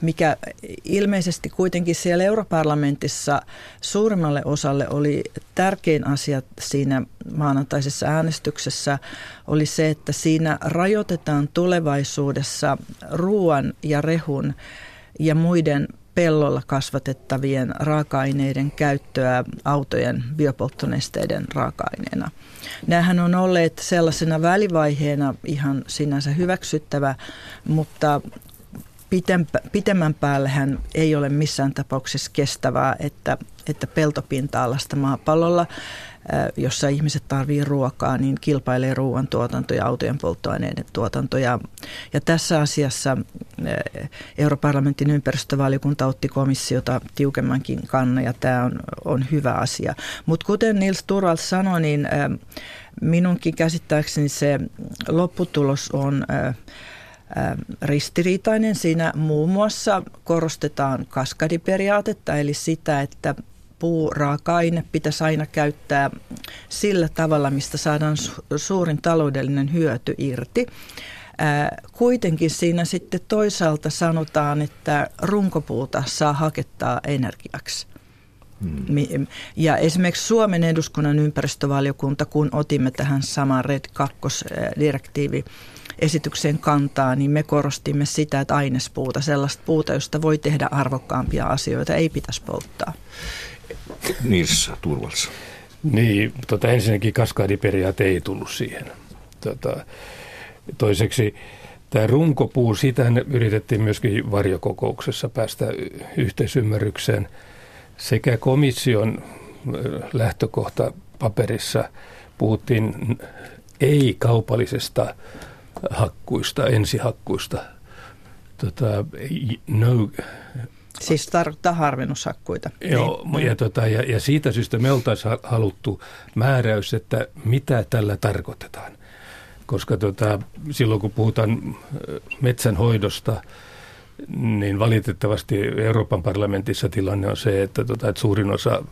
mikä ilmeisesti kuitenkin siellä europarlamentissa suurimmalle osalle oli tärkein asia siinä maanantaisessa äänestyksessä, oli se, että siinä rajoitetaan tulevaisuudessa ruoan ja rehun ja muiden pellolla kasvatettavien raaka-aineiden käyttöä autojen biopolttonesteiden raaka-aineena. Nämähän on olleet sellaisena välivaiheena ihan sinänsä hyväksyttävä, mutta pitemmän päällähän ei ole missään tapauksessa kestävää, että, että peltopinta-alasta maapallolla, jossa ihmiset tarvitsevat ruokaa, niin kilpailee ruoantuotanto ja autojen polttoaineiden tuotanto. Ja, ja tässä asiassa europarlamentin ympäristövaliokunta otti komissiota tiukemmankin kannan, ja tämä on, on hyvä asia. Mutta kuten Nils Turvalds sanoi, niin minunkin käsittääkseni se lopputulos on ristiriitainen. Siinä muun muassa korostetaan kaskadiperiaatetta, eli sitä, että puuraaka-aine pitäisi aina käyttää sillä tavalla, mistä saadaan suurin taloudellinen hyöty irti. Kuitenkin siinä sitten toisaalta sanotaan, että runkopuuta saa hakettaa energiaksi. Hmm. Ja esimerkiksi Suomen eduskunnan ympäristövaliokunta, kun otimme tähän saman RED kaksi direktiivi esityksen kantaa, niin me korostimme sitä, että ainespuuta, sellaista puuta, josta voi tehdä arvokkaampia asioita, ei pitäisi polttaa. Nils Turvalds. Niin, tota, ensinnäkin kaskadiperiaate ei tullut siihen. Tota, toiseksi tämä runkopuu, sitä yritettiin myöskin varjokokouksessa päästä yhteisymmärrykseen. Sekä komission lähtökohta paperissa puhuttiin ei-kaupallisesta hakkuista, ensihakkuista. Tota, no, siis tarkoittaa harvennushakkuita. Joo, ja, tota, ja, ja siitä syystä me oltaisiin haluttu määräys, että mitä tällä tarkoitetaan. Koska tota, silloin kun puhutaan metsänhoidosta, niin valitettavasti Euroopan parlamentissa tilanne on se, että, tota, että suurin osa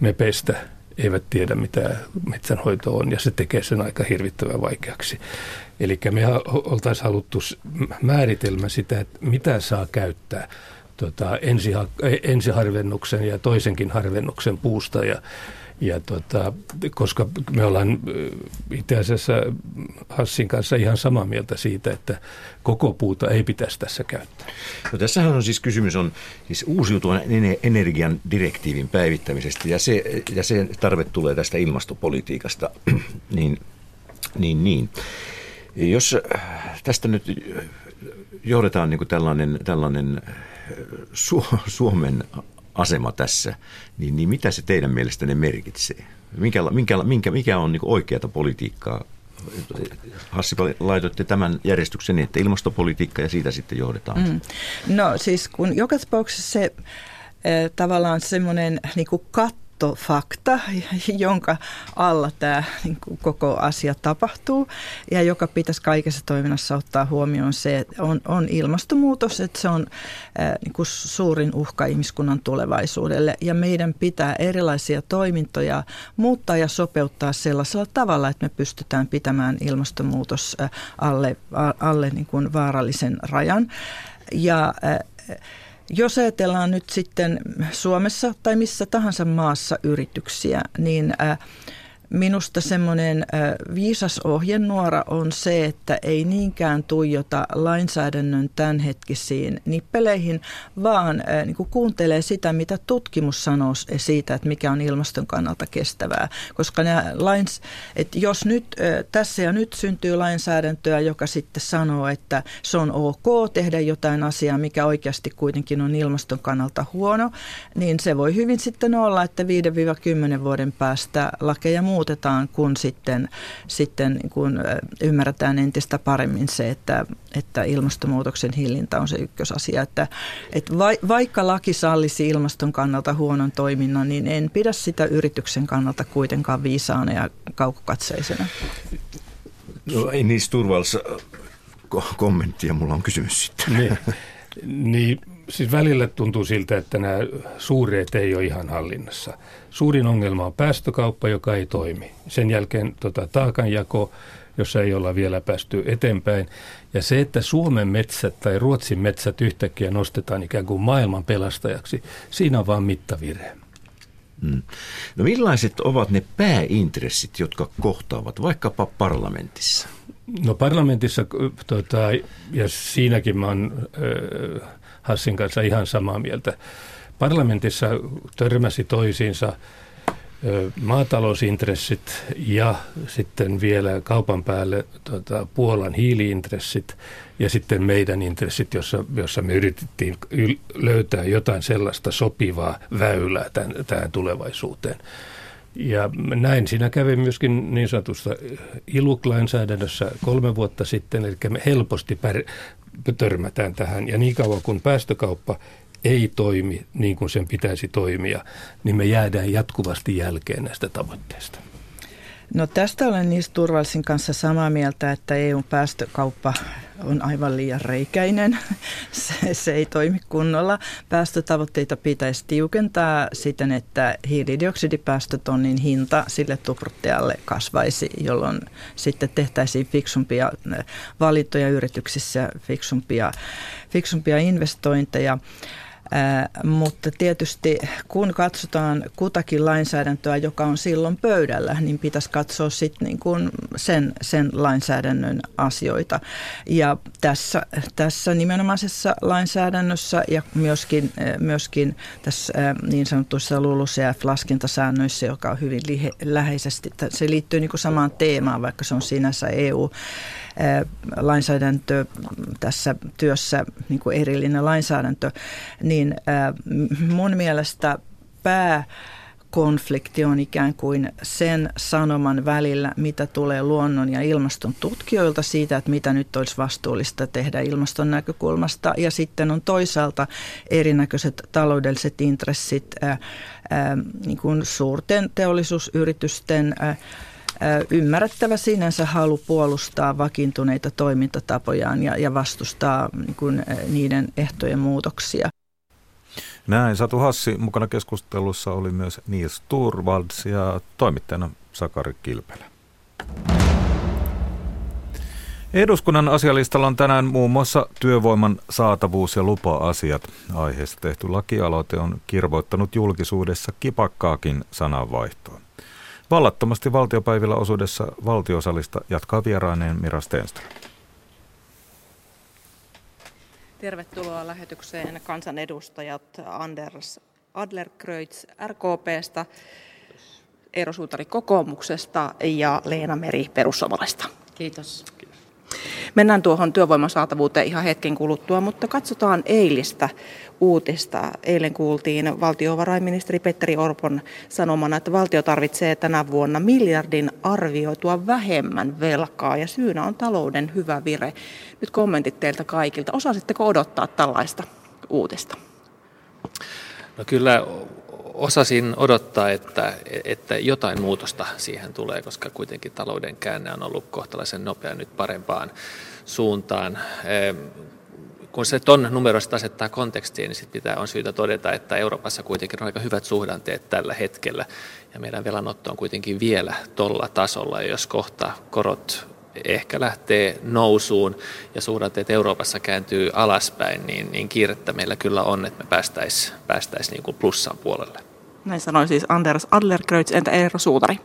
mepeistä eivät tiedä, mitä metsänhoito on, ja se tekee sen aika hirvittävän vaikeaksi. Eli me oltaisiin haluttu määritelmä sitä, että mitä saa käyttää tota, ensiha- ensiharvennuksen ja toisenkin harvennuksen puusta, ja, ja tota, koska me ollaan itse asiassa Hassin kanssa ihan samaa mieltä siitä, että koko puuta ei pitäisi tässä käyttää. No tässähän on siis kysymys on siis uusiutuvan energian direktiivin päivittämisestä, ja se, ja se tarve tulee tästä ilmastopolitiikasta, niin niin. niin. Jos tästä nyt johdetaan niin kuin tällainen, tällainen Su- Suomen asema tässä, niin, niin mitä se teidän mielestänne merkitsee? Minkä, minkä, mikä on niin kuin oikeata politiikkaa? Hassi, laitoitte tämän järjestyksen niin, että ilmastopolitiikka ja siitä sitten johdetaan. Mm. No siis kun joka tapauksessa se eh, tavallaan semmoinen niin kuin katto, fakta, jonka alla tämä niin kuin koko asia tapahtuu ja joka pitäisi kaikessa toiminnassa ottaa huomioon se, että on, on ilmastonmuutos, että se on äh, niin kuin suurin uhka ihmiskunnan tulevaisuudelle ja meidän pitää erilaisia toimintoja muuttaa ja sopeuttaa sellaisella tavalla, että me pystytään pitämään ilmastonmuutos äh, alle, alle niin kuin vaarallisen rajan ja äh, jos ajatellaan nyt sitten Suomessa tai missä tahansa maassa yrityksiä, niin minusta semmoinen viisas ohjenuora on se, että ei niinkään tuijota lainsäädännön tämänhetkisiin nippeleihin, vaan niin kuin kuuntelee sitä, mitä tutkimus sanoo siitä, että mikä on ilmaston kannalta kestävää. Koska nämä lains, että jos nyt tässä ja nyt syntyy lainsäädäntöä, joka sitten sanoo, että se on ok tehdä jotain asiaa, mikä oikeasti kuitenkin on ilmaston kannalta huono, niin se voi hyvin sitten olla, että viidestä kymmeneen vuoden päästä lakeja muuttuu. Muutetaan, kun sitten, sitten kun ymmärretään entistä paremmin se, että, että ilmastonmuutoksen hillintä on se ykkösasia. Että, että vaikka laki sallisi ilmaston kannalta huonon toiminnan, niin en pidä sitä yrityksen kannalta kuitenkaan viisaana ja kaukokatseisena. No, ei niissä turvallisessa kommenttia, mulla on kysymys sitten. Niin, niin, siis välillä tuntuu siltä, että nämä suureet ei ole ihan hallinnassa. Suurin ongelma on päästökauppa, joka ei toimi. Sen jälkeen tota, taakanjako, jossa ei olla vielä päästy eteenpäin. Ja se, että Suomen metsät tai Ruotsin metsät yhtäkkiä nostetaan ikään kuin maailman pelastajaksi, siinä on vaan mittavire. Mm. No millaiset ovat ne pääintressit, jotka kohtaavat vaikkapa parlamentissa? No parlamentissa, tota, ja siinäkin mä oon öö, Hassin kanssa ihan samaa mieltä. Parlamentissa törmäsi toisiinsa maatalousintressit ja sitten vielä kaupan päälle tuota, Puolan hiiliintressit ja sitten meidän intressit, jossa, jossa me yritettiin löytää jotain sellaista sopivaa väylää tämän, tähän tulevaisuuteen. Ja näin siinä kävi myöskin niin sanotusta I L U C-lainsäädännössä kolme vuotta sitten, eli me helposti pär- törmätään tähän. Ja niin kauan kun päästökauppa ei toimi niin kuin sen pitäisi toimia, niin me jäädään jatkuvasti jälkeen näistä tavoitteista. No tästä olen Nils Turvaldsin kanssa samaa mieltä, että E U:n päästökauppa on aivan liian reikäinen. Se, se ei toimi kunnolla. Päästötavoitteita pitäisi tiukentaa siten, että hiilidioksidipäästötonnin hinta sille tupruttajalle kasvaisi, jolloin sitten tehtäisiin fiksumpia valintoja yrityksissä, fiksumpia, fiksumpia investointeja. Äh, mutta tietysti kun katsotaan kutakin lainsäädäntöä, joka on silloin pöydällä, niin pitäisi katsoa sitten niin kuin sen, sen lainsäädännön asioita. Ja tässä, tässä nimenomaisessa lainsäädännössä ja myöskin, myöskin tässä niin sanotuissa L U L U C F-laskentasäännöissä, joka on hyvin lihe, läheisesti, se liittyy niin kuin samaan teemaan, vaikka se on sinänsä E U-lainsäädäntö tässä työssä niin kuin erillinen lainsäädäntö, niin Niin mun mielestä pääkonflikti on ikään kuin sen sanoman välillä, mitä tulee luonnon ja ilmaston tutkijoilta siitä, että mitä nyt olisi vastuullista tehdä ilmaston näkökulmasta. Ja sitten on toisaalta erinäköiset taloudelliset intressit äh, äh, niin kuin suurten teollisuusyritysten äh, ymmärrettävä sinänsä halu puolustaa vakiintuneita toimintatapojaan ja, ja vastustaa niin kuin niiden ehtojen muutoksia. Näin Satu Hassi. Mukana keskustelussa oli myös Nils Turvalds ja toimittajana Sakari Kilpelä. Eduskunnan asialistalla on tänään muun muassa työvoiman saatavuus ja lupa-asiat. Aiheesta tehty lakialoite on kirvoittanut julkisuudessa kipakkaakin sananvaihtoon. Vallattomasti valtiopäivillä osuudessa valtiosalista jatkaa vieraineen Mira Stenström. Tervetuloa lähetykseen kansanedustajat Anders Adlercreutz R K P:stä, Eero Suutari kokoomuksesta ja Leena Meri perussuomalaisista. Kiitos. Mennään tuohon työvoiman saatavuuteen ihan hetken kuluttua, mutta katsotaan eilistä uutista. Eilen kuultiin valtiovarainministeri Petteri Orpon sanomana, että valtio tarvitsee tänä vuonna miljardin arvioitua vähemmän velkaa ja syynä on talouden hyvä vire. Nyt kommentit teiltä kaikilta. Osasitteko odottaa tällaista uutista? No kyllä osasin odottaa, että, että jotain muutosta siihen tulee, koska kuitenkin talouden käänne on ollut kohtalaisen nopea nyt parempaan suuntaan. Kun se ton numerosta asettaa kontekstiin, niin sit pitää on syytä todeta, että Euroopassa kuitenkin on aika hyvät suhdanteet tällä hetkellä. Ja meidän velanotto on kuitenkin vielä tolla tasolla, ja jos kohta korot ehkä lähtee nousuun ja suhdanteet Euroopassa kääntyy alaspäin, niin, niin kiirettä meillä kyllä on, että me päästäisiin päästäis niin kuin plussan puolelle. Näin sanoi siis Anders Adlercreutz, entä Eero Suutari?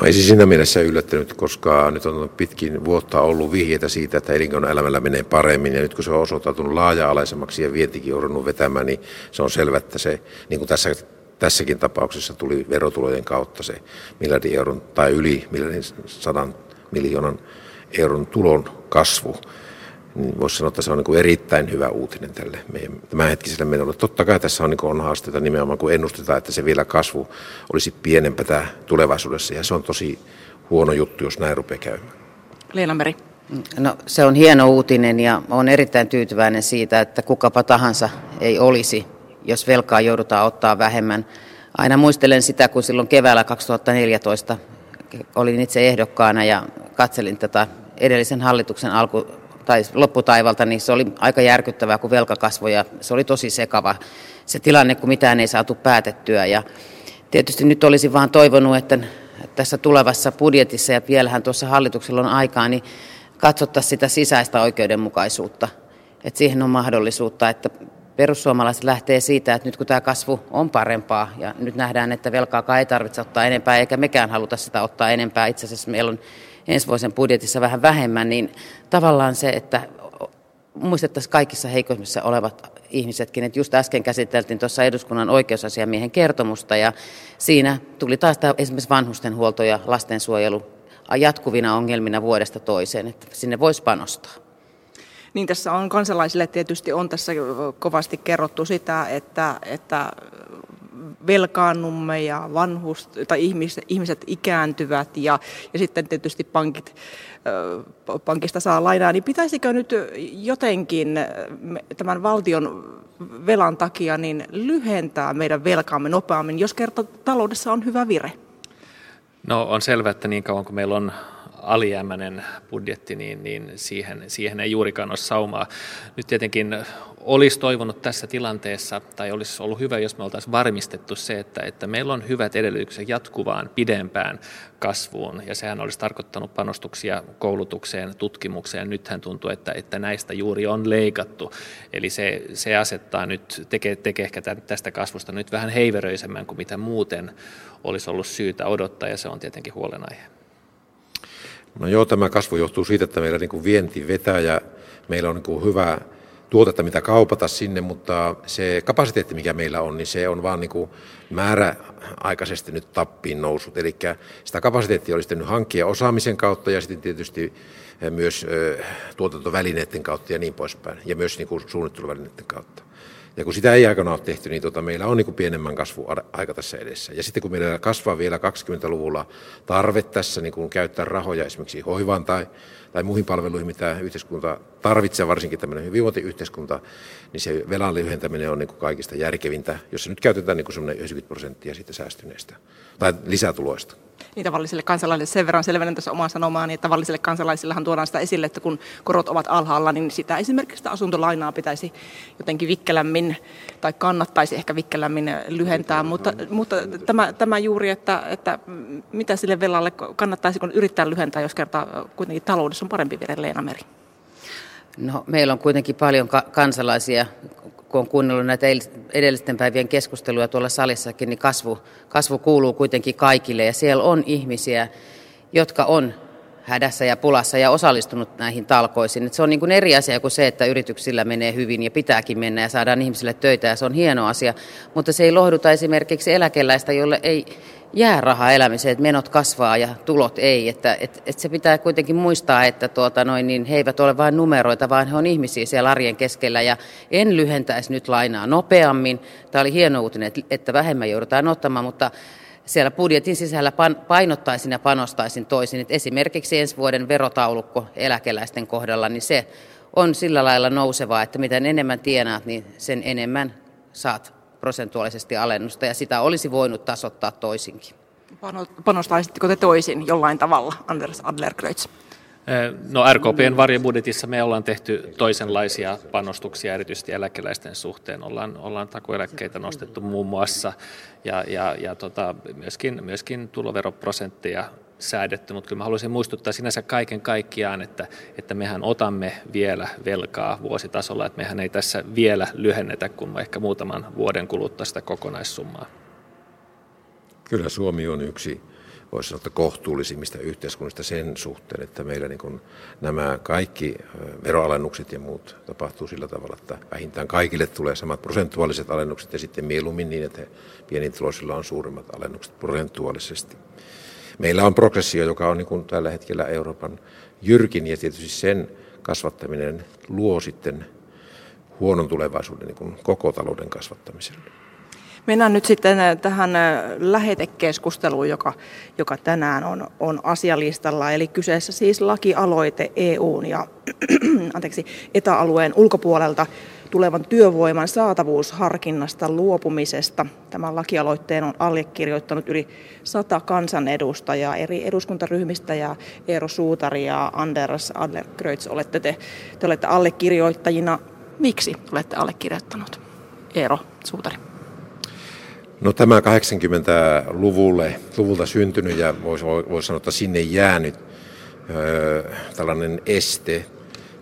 No ei se siinä mielessä yllättänyt, koska nyt on pitkin vuotta ollut vihjeitä siitä, että elinkeinoelämällä menee paremmin, ja nyt kun se on osoittautunut laaja-alaisemmaksi ja vientikin joudunut vetämään, niin se on selvä, että se, niin kuin tässä tässäkin tapauksessa tuli verotulojen kautta se miljardin euron tai yli miljardin sadan miljoonan euron tulon kasvu, niin voisi sanoa, että se on niin kuin erittäin hyvä uutinen tälle meidän tämänhetkiselle menolle. Totta kai tässä on, niin kuin on haasteita nimenomaan, kun ennustetaan, että se vielä kasvu olisi pienempää tulevaisuudessa, ja se on tosi huono juttu, jos näin rupeaa käymään. Leena Meri. No, se on hieno uutinen, ja olen erittäin tyytyväinen siitä, että kukapa tahansa ei olisi, jos velkaa joudutaan ottaa vähemmän. Aina muistelen sitä, kun silloin keväällä kaksituhattaneljätoista olin itse ehdokkaana ja katselin tätä edellisen hallituksen alku- tai lopputaivalta, niin se oli aika järkyttävää, kun velka kasvoi ja se oli tosi sekava se tilanne, kun mitään ei saatu päätettyä. Ja tietysti nyt olisin vaan toivonut, että tässä tulevassa budjetissa ja vielähän tuossa hallituksella on aikaa, niin katsottaisiin sitä sisäistä oikeudenmukaisuutta, että siihen on mahdollisuutta, että perussuomalaiset lähtee siitä, että nyt kun tämä kasvu on parempaa ja nyt nähdään, että velkaakaan ei tarvitse ottaa enempää eikä mekään haluta sitä ottaa enempää. Itse asiassa meillä on ensi vuosien budjetissa vähän vähemmän, niin tavallaan se, että muistettaisiin kaikissa heikoimmissa olevat ihmisetkin. Että just äsken käsiteltiin tuossa eduskunnan oikeusasiamiehen kertomusta ja siinä tuli taas tämä esimerkiksi vanhustenhuolto ja lastensuojelu jatkuvina ongelmina vuodesta toiseen, että sinne voisi panostaa. Niin tässä on kansalaisille tietysti on tässä kovasti kerrottu sitä, että, että velkaannumme ja vanhus, tai ihmiset, ihmiset ikääntyvät ja, ja sitten tietysti pankit, pankista saa lainaa, niin pitäisikö nyt jotenkin tämän valtion velan takia niin lyhentää meidän velkaamme nopeammin, jos kerta taloudessa on hyvä vire? No on selvää, että niin kauan kuin meillä on alijäämäinen budjetti, niin, niin siihen, siihen ei juurikaan ole saumaa. Nyt tietenkin olisi toivonut tässä tilanteessa, tai olisi ollut hyvä, jos me oltaisiin varmistettu se, että, että meillä on hyvät edellytykset jatkuvaan pidempään kasvuun, ja sehän olisi tarkoittanut panostuksia koulutukseen, tutkimukseen. Nythän tuntuu, että, että näistä juuri on leikattu, eli se, se asettaa nyt, tekee, tekee ehkä tästä kasvusta nyt vähän heiveröisemmän kuin mitä muuten olisi ollut syytä odottaa, ja se on tietenkin huolenaihe. No joo, tämä kasvu johtuu siitä, että meillä niin kuin vienti vetää ja meillä on niin kuin hyvä tuotetta, mitä kaupata sinne, mutta se kapasiteetti, mikä meillä on, niin se on vaan niin kuin määräaikaisesti nyt tappiin noussut. Eli sitä kapasiteettia olisi tehnyt hankkia osaamisen kautta ja sitten tietysti myös tuotantovälineiden kautta ja niin poispäin. Ja myös niin kuin suunnitteluvälineiden kautta. Ja kun sitä ei aikana ole tehty, niin tuota, meillä on niin kuin pienemmän kasvuaika tässä edessä. Ja sitten kun meillä kasvaa vielä kaksikymmentäluvulla tarve tässä niin kuin käyttää rahoja esimerkiksi hoivaan tai, tai muihin palveluihin, mitä yhteiskunta tarvitsee, varsinkin tämmöinen hyvinvointiyhteiskunta, niin se velan lyhentäminen on niin kuin kaikista järkevintä, jossa nyt käytetään niin kuin semmoinen yhdeksänkymmentä prosenttia siitä säästyneestä tai lisätuloista. Niin tavallisille kansalaisille sen verran selvennän tässä omaa sanomaani, niin että tavallisille kansalaisillehan tuodaan sitä esille, että kun korot ovat alhaalla, niin sitä esimerkiksi sitä asuntolainaa pitäisi jotenkin vikkelämmin, tai kannattaisi ehkä vikkelämmin lyhentää, mutta, mutta tämä, tämä juuri, että, että mitä sille velalle kannattaisi, kun yrittää lyhentää, jos kertaa kuitenkin taloudessa on parempi vielä. Leena Meri. No, meillä on kuitenkin paljon ka- kansalaisia, kun on kuunnellut näitä edellisten päivien keskusteluja tuolla salissakin, niin kasvu, kasvu kuuluu kuitenkin kaikille. Ja siellä on ihmisiä, jotka on hädässä ja pulassa ja osallistunut näihin talkoisiin. Et se on niin kuin eri asia kuin se, että yrityksillä menee hyvin ja pitääkin mennä ja saadaan ihmisille töitä ja se on hieno asia. Mutta se ei lohduta esimerkiksi eläkeläistä, jolle ei jää rahaa elämiseen, että menot kasvaa ja tulot ei. Että, et, et se pitää kuitenkin muistaa, että tuota noin, niin he eivät ole vain numeroita, vaan he on ihmisiä siellä arjen keskellä. Ja en lyhentäisi nyt lainaa nopeammin. Tämä oli hieno uutinen, että vähemmän joudutaan ottamaan, mutta siellä budjetin sisällä painottaisin ja panostaisin toisin. Et esimerkiksi ensi vuoden verotaulukko eläkeläisten kohdalla, niin se on sillä lailla nousevaa, että mitä enemmän tienaat, niin sen enemmän saat prosentuaalisesti alennusta, ja sitä olisi voinut tasoittaa toisinkin. Panostaisitteko te toisin jollain tavalla, Anders Adlercreutz? No R K P:n varjobudjetissa me ollaan tehty toisenlaisia panostuksia, erityisesti eläkeläisten suhteen. Ollaan, ollaan takueläkkeitä nostettu muun muassa, ja, ja, ja tota, myöskin, myöskin tuloveroprosentteja säädetty, mutta kyllä mä haluaisin muistuttaa sinänsä kaiken kaikkiaan, että, että mehän otamme vielä velkaa vuositasolla, että mehän ei tässä vielä lyhennetä, kun ehkä muutaman vuoden kuluttaa sitä kokonaissummaa. Kyllä Suomi on yksi, voisi sanoa, kohtuullisimmista yhteiskunnista sen suhteen, että meillä niin kuin nämä kaikki veroalennukset ja muut tapahtuu sillä tavalla, että vähintään kaikille tulee samat prosentuaaliset alennukset ja sitten mieluummin niin, että pienituloisilla on suurimmat alennukset prosentuaalisesti. Meillä on progressio, joka on niin kuin tällä hetkellä Euroopan jyrkin, ja tietysti sen kasvattaminen luo sitten huonon tulevaisuuden niin kuin koko talouden kasvattamiselle. Mennään nyt sitten tähän lähetekeskusteluun, joka, joka tänään on, on asialistalla. Eli kyseessä siis lakialoite E U:n ja anteeksi, etäalueen ulkopuolelta tulevan työvoiman saatavuusharkinnasta luopumisesta. Tämän lakialoitteen on allekirjoittanut yli sata kansanedustajaa eri eduskuntaryhmistä, ja Eero Suutari ja Anders Adlercreutz olette te, te olette allekirjoittajina. Miksi olette allekirjoittanut, Eero Suutari? No tämä kahdeksankymmentäluvulta syntynyt ja voisi vois sanoa, että sinne jäänyt öö, tällainen este,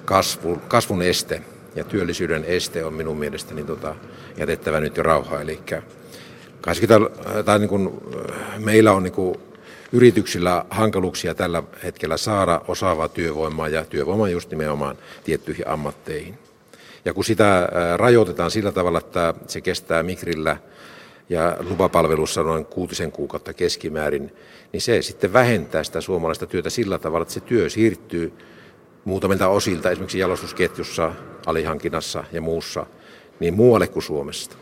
kasvu, kasvun este ja työllisyyden este on minun mielestäni tota, jätettävä nyt jo rauhaa. Eli niin kuin, meillä on niin kuin, yrityksillä hankaluuksia tällä hetkellä saada osaavaa työvoimaa ja työvoimaa just nimenomaan tiettyihin ammatteihin. Ja kun sitä rajoitetaan sillä tavalla, että se kestää mikrillä ja lupapalvelussa noin kuutisen kuukautta keskimäärin, niin se sitten vähentää sitä suomalaista työtä sillä tavalla, että se työ siirtyy muutamilta osilta, esimerkiksi jalostusketjussa, alihankinnassa ja muussa, niin muualle kuin Suomesta.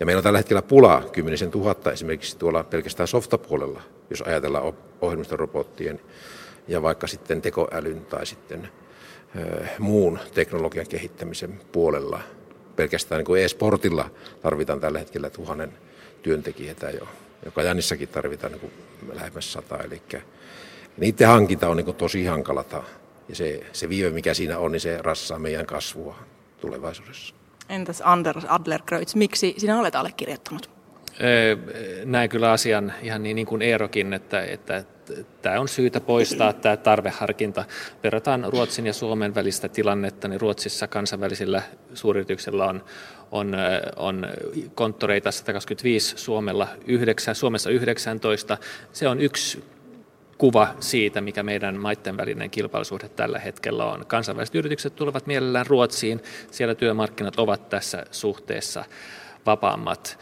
Ja meillä on tällä hetkellä pulaa kymmenisen tuhatta esimerkiksi tuolla pelkästään softapuolella, jos ajatellaan ohjelmistorobottien ja vaikka sitten tekoälyn tai sitten ö, muun teknologian kehittämisen puolella. Pelkästään niin kuin e-sportilla tarvitaan tällä hetkellä tuhannen työntekijää jo. joka Jännissäkin tarvitaan niin kuin lähemmäs sataa. Eli niiden hankinta on niin kuin tosi hankalata. Ja se, se viive, mikä siinä on, niin se rassaa meidän kasvua tulevaisuudessa. Entäs Anders Adlercreutz, miksi sinä olet allekirjoittanut? Näin kyllä asian ihan niin, niin kuin Eerokin, että, että, että, että tämä on syytä poistaa tämä tarveharkinta. Verrataan Ruotsin ja Suomen välistä tilannetta, niin Ruotsissa kansainvälisillä suuryrityksillä on, on, on konttoreita sata kaksikymmentäviisi, Suomella yhdeksän, Suomessa yhdeksäntoista. Se on yksi kuva siitä, mikä meidän maiden välinen kilpailusuhde tällä hetkellä on. Kansainväliset yritykset tulevat mielellään Ruotsiin, siellä työmarkkinat ovat tässä suhteessa vapaammat.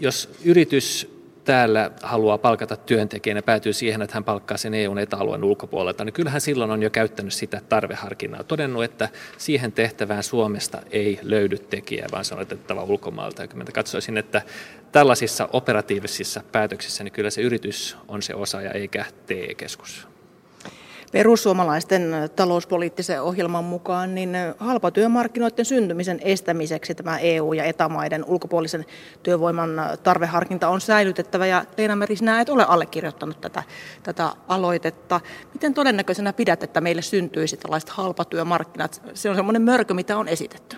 Jos yritys täällä haluaa palkata työntekijän ja päätyy siihen, että hän palkkaa sen E U:n etäalueen ulkopuolelta, niin kyllähän silloin on jo käyttänyt sitä tarveharkinnaa, todennut, että siihen tehtävään Suomesta ei löydy tekijää, vaan se on otettava ulkomaalta. Ja kun katsoisin, että tällaisissa operatiivisissa päätöksissä, niin kyllä se yritys on se osaaja eikä T E-keskus. Perussuomalaisten talouspoliittisen ohjelman mukaan niin halpatyömarkkinoiden syntymisen estämiseksi tämä E U- ja E T A-maiden ulkopuolisen työvoiman tarveharkinta on säilytettävä. Ja Leena Meri, sinä et ole allekirjoittanut tätä, tätä aloitetta. Miten todennäköisenä pidät, että meille syntyisi tällaiset halpatyömarkkinat? Se on semmoinen mörkö, mitä on esitetty.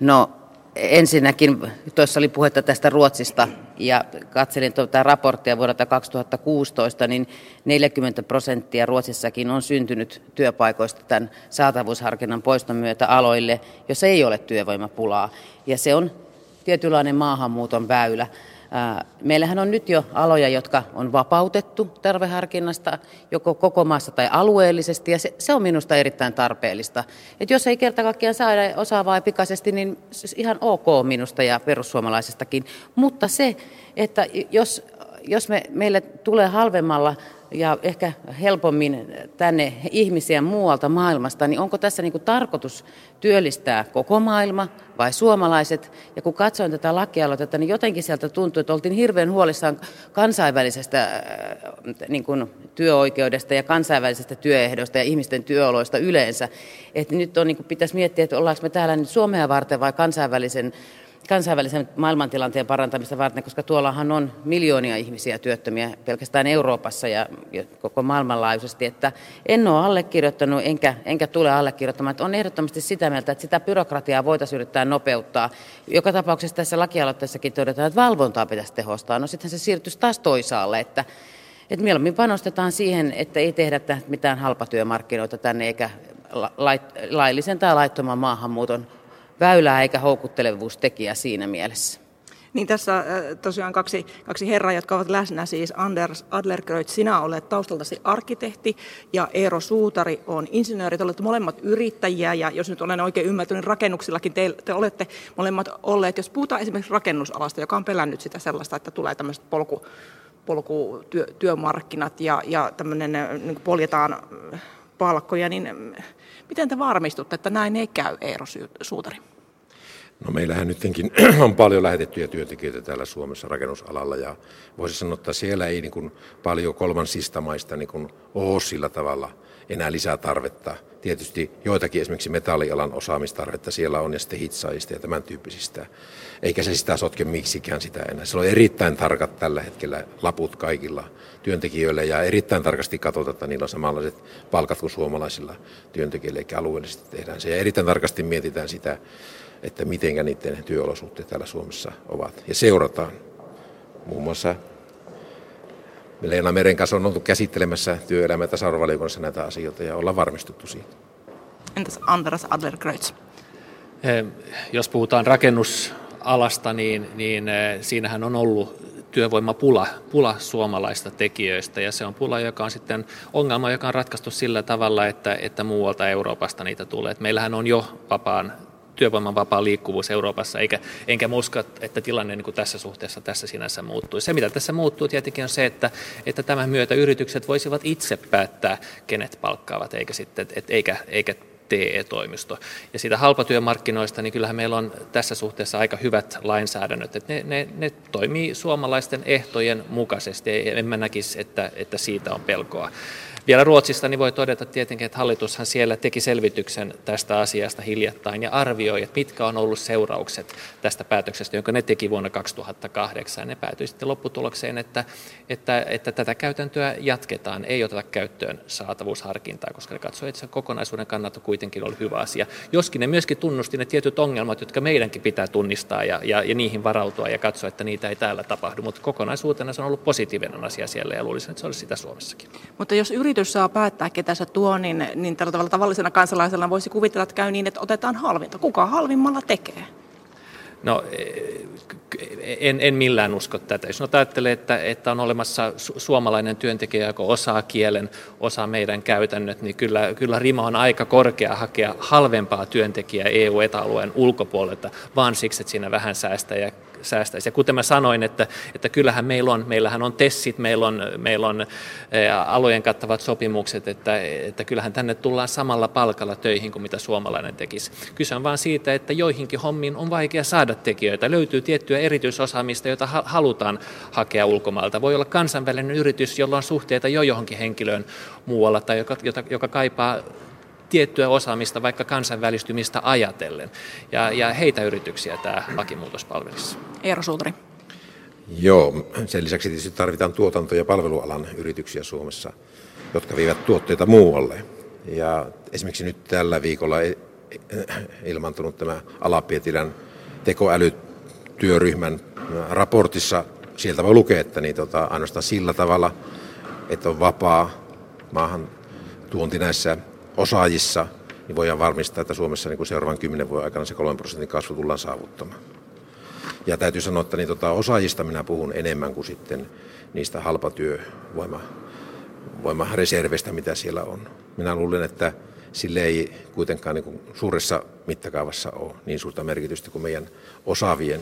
No ensinnäkin, tuossa oli puhetta tästä Ruotsista ja katselin tuota raporttia vuodelta kaksituhattakuusitoista, niin neljäkymmentä prosenttia Ruotsissakin on syntynyt työpaikoista tämän saatavuusharkinnan poiston myötä aloille, jossa ei ole työvoimapulaa. Ja se on tietynlainen maahanmuuton väylä. Meillähän on nyt jo aloja, jotka on vapautettu tarveharkinnasta joko koko maassa tai alueellisesti, ja se, se on minusta erittäin tarpeellista. Et jos ei kerta kaikkiaan saada osaavaa pikaisesti, niin ihan ok minusta ja perussuomalaisestakin. Mutta se, että jos, jos me, meille tulee halvemmalla ja ehkä helpommin tänne ihmisiä muualta maailmasta, niin onko tässä niin kuin tarkoitus työllistää koko maailma vai suomalaiset? Ja kun katsoin tätä lakialoitetta, niin jotenkin sieltä tuntui, että oltiin hirveän huolissaan kansainvälisestä niin kuin työoikeudesta ja kansainvälisestä työehdosta ja ihmisten työoloista yleensä. Että nyt on, niin kuin pitäisi miettiä, että ollaanko me täällä nyt Suomea varten vai kansainvälisen kansainvälisen maailmantilanteen parantamista varten, koska tuollahan on miljoonia ihmisiä työttömiä pelkästään Euroopassa ja koko maailmanlaajuisesti, että en ole allekirjoittanut enkä, enkä tule allekirjoittamaan. Että on ehdottomasti sitä mieltä, että sitä byrokratiaa voitaisiin yrittää nopeuttaa. Joka tapauksessa tässä lakialoitteessakin todetaan, että valvontaa pitäisi tehostaa. No sittenhän se siirtyisi taas toisaalle, että, että mieluummin panostetaan siihen, että ei tehdä mitään halpatyömarkkinoita tänne eikä laillisen tai laittoman maahanmuuton väylää eikä houkuttelevuustekijä siinä mielessä. Niin tässä tosiaan kaksi, kaksi herraa, jotka ovat läsnä, siis Anders Adlercreutz, sinä olet taustaltasi arkkitehti ja Eero Suutari on insinööri. Te olette molemmat yrittäjiä ja jos nyt olen oikein ymmärtänyt, rakennuksillakin te, te olette molemmat olleet. Jos puhutaan esimerkiksi rakennusalasta, joka on pelännyt sitä sellaista, että tulee tämmöiset polku, polkutyömarkkinat ja, ja tämmöinen niin poljetaan palkkoja, niin miten te varmistutte, että näin ei käy, Eero Suutari? No meillähän nytkin on paljon lähetettyjä työntekijöitä täällä Suomessa rakennusalalla ja voisi sanoa, että siellä ei niin kuin paljon kolmansista maista niin kuin ole sillä tavalla enää lisää tarvetta. Tietysti joitakin esimerkiksi metallialan osaamistarvetta siellä on ja sitten hitsaajista ja tämän tyyppisistä. Eikä se sitä sotke miksikään sitä enää. Se on erittäin tarkat tällä hetkellä laput kaikilla työntekijöillä ja erittäin tarkasti katsotaan, että niillä on samanlaiset palkat kuin suomalaisilla työntekijöillä eikä alueellisesti tehdään se. Ja erittäin tarkasti mietitään sitä, että miten niiden työolosuhteet täällä Suomessa ovat. Ja seurataan muun muassa Leena Meren kanssa on oltu käsittelemässä työelämä- ja tasa-arvovaliokunnassa näitä asioita ja ollaan varmistuttu siitä. Entäs Anders Adlercreutz? Jos puhutaan rakennusalasta, niin, niin siinähän on ollut työvoimapula pula suomalaista tekijöistä, ja se on pula, joka on sitten ongelma, joka on ratkaistu sillä tavalla, että, että muualta Euroopasta niitä tulee. Et meillähän on jo vapaan työvoiman vapaa liikkuvuus Euroopassa, eikä, enkä usko, että tilanne niin kuin tässä suhteessa tässä sinänsä muuttui. Se, mitä tässä muuttuu tietenkin on se, että, että tämän myötä yritykset voisivat itse päättää, kenet palkkaavat, eikä, sitten, et, eikä, eikä T E-toimisto. Ja siitä halpatyömarkkinoista, niin kyllähän meillä on tässä suhteessa aika hyvät lainsäädännöt, että ne, ne, ne toimii suomalaisten ehtojen mukaisesti, en mä näkisi, että, että siitä on pelkoa. Vielä Ruotsista niin voi todeta tietenkin, että hallitushan siellä teki selvityksen tästä asiasta hiljattain ja arvioi, että mitkä on ollut seuraukset tästä päätöksestä, jonka ne teki vuonna kaksituhattakahdeksan. Ne päätyi sitten lopputulokseen, että, että, että tätä käytäntöä jatketaan, ei oteta käyttöön saatavuusharkintaa, koska ne katsoi, että se kokonaisuuden kannalta kuitenkin oli hyvä asia. Joskin ne myöskin tunnusti ne tietyt ongelmat, jotka meidänkin pitää tunnistaa ja, ja, ja niihin varautua ja katsoa, että niitä ei täällä tapahdu, mutta kokonaisuutena se on ollut positiivinen asia siellä ja luulisin, että se olisi sitä Suomessakin. Mutta jos yritys saa päättää, ketä se tuo, niin, niin tällä tavalla tavallisena kansalaisella voisi kuvitella, että käy niin, että otetaan halvinta. Kuka halvimmalla tekee? No en, en millään usko tätä. Jos nyt ajattelee, että, että on olemassa su- suomalainen työntekijä, joka osaa kielen, osaa meidän käytännöt, niin kyllä, kyllä rima on aika korkea hakea halvempaa työntekijää E U-etäalueen ulkopuolelta, vaan siksi, että siinä vähän säästää ja säästäisi. Ja kuten mä sanoin, että, että kyllähän meillä on, meillähän on tessit, meillä on, meillä on alojen kattavat sopimukset, että, että kyllähän tänne tullaan samalla palkalla töihin kuin mitä suomalainen tekisi. Kyse on vaan siitä, että joihinkin hommiin on vaikea saada tekijöitä. Löytyy tiettyä erityisosaamista, jota halutaan hakea ulkomailta. Voi olla kansainvälinen yritys, jolla on suhteita jo johonkin henkilöön muualla tai joka, joka kaipaa tiettyä osaamista vaikka kansainvälistymistä ajatellen. Ja, ja heitä yrityksiä tämä lakimuutos palvelisi. Eero Suutari. Joo, sen lisäksi tietysti tarvitaan tuotanto- ja palvelualan yrityksiä Suomessa, jotka vievät tuotteita muualle. Ja esimerkiksi nyt tällä viikolla ilmantunut tämä Ala-Pietilän tekoälytyöryhmän raportissa, sieltä voi lukea, että niin tota, ainoastaan sillä tavalla, että on vapaa maahan tuonti näissä osaajissa, niin voidaan varmistaa, että Suomessa niin kuin seuraavan kymmenen vuoden aikana se kolmen prosentin kasvu tullaan saavuttamaan. Ja täytyy sanoa, että niin tota, osaajista minä puhun enemmän kuin sitten niistä halpatyövoimareserveistä, mitä siellä on. Minä luulen, että sille ei kuitenkaan niin kuin suuressa mittakaavassa ole niin suurta merkitystä kuin meidän osaavien,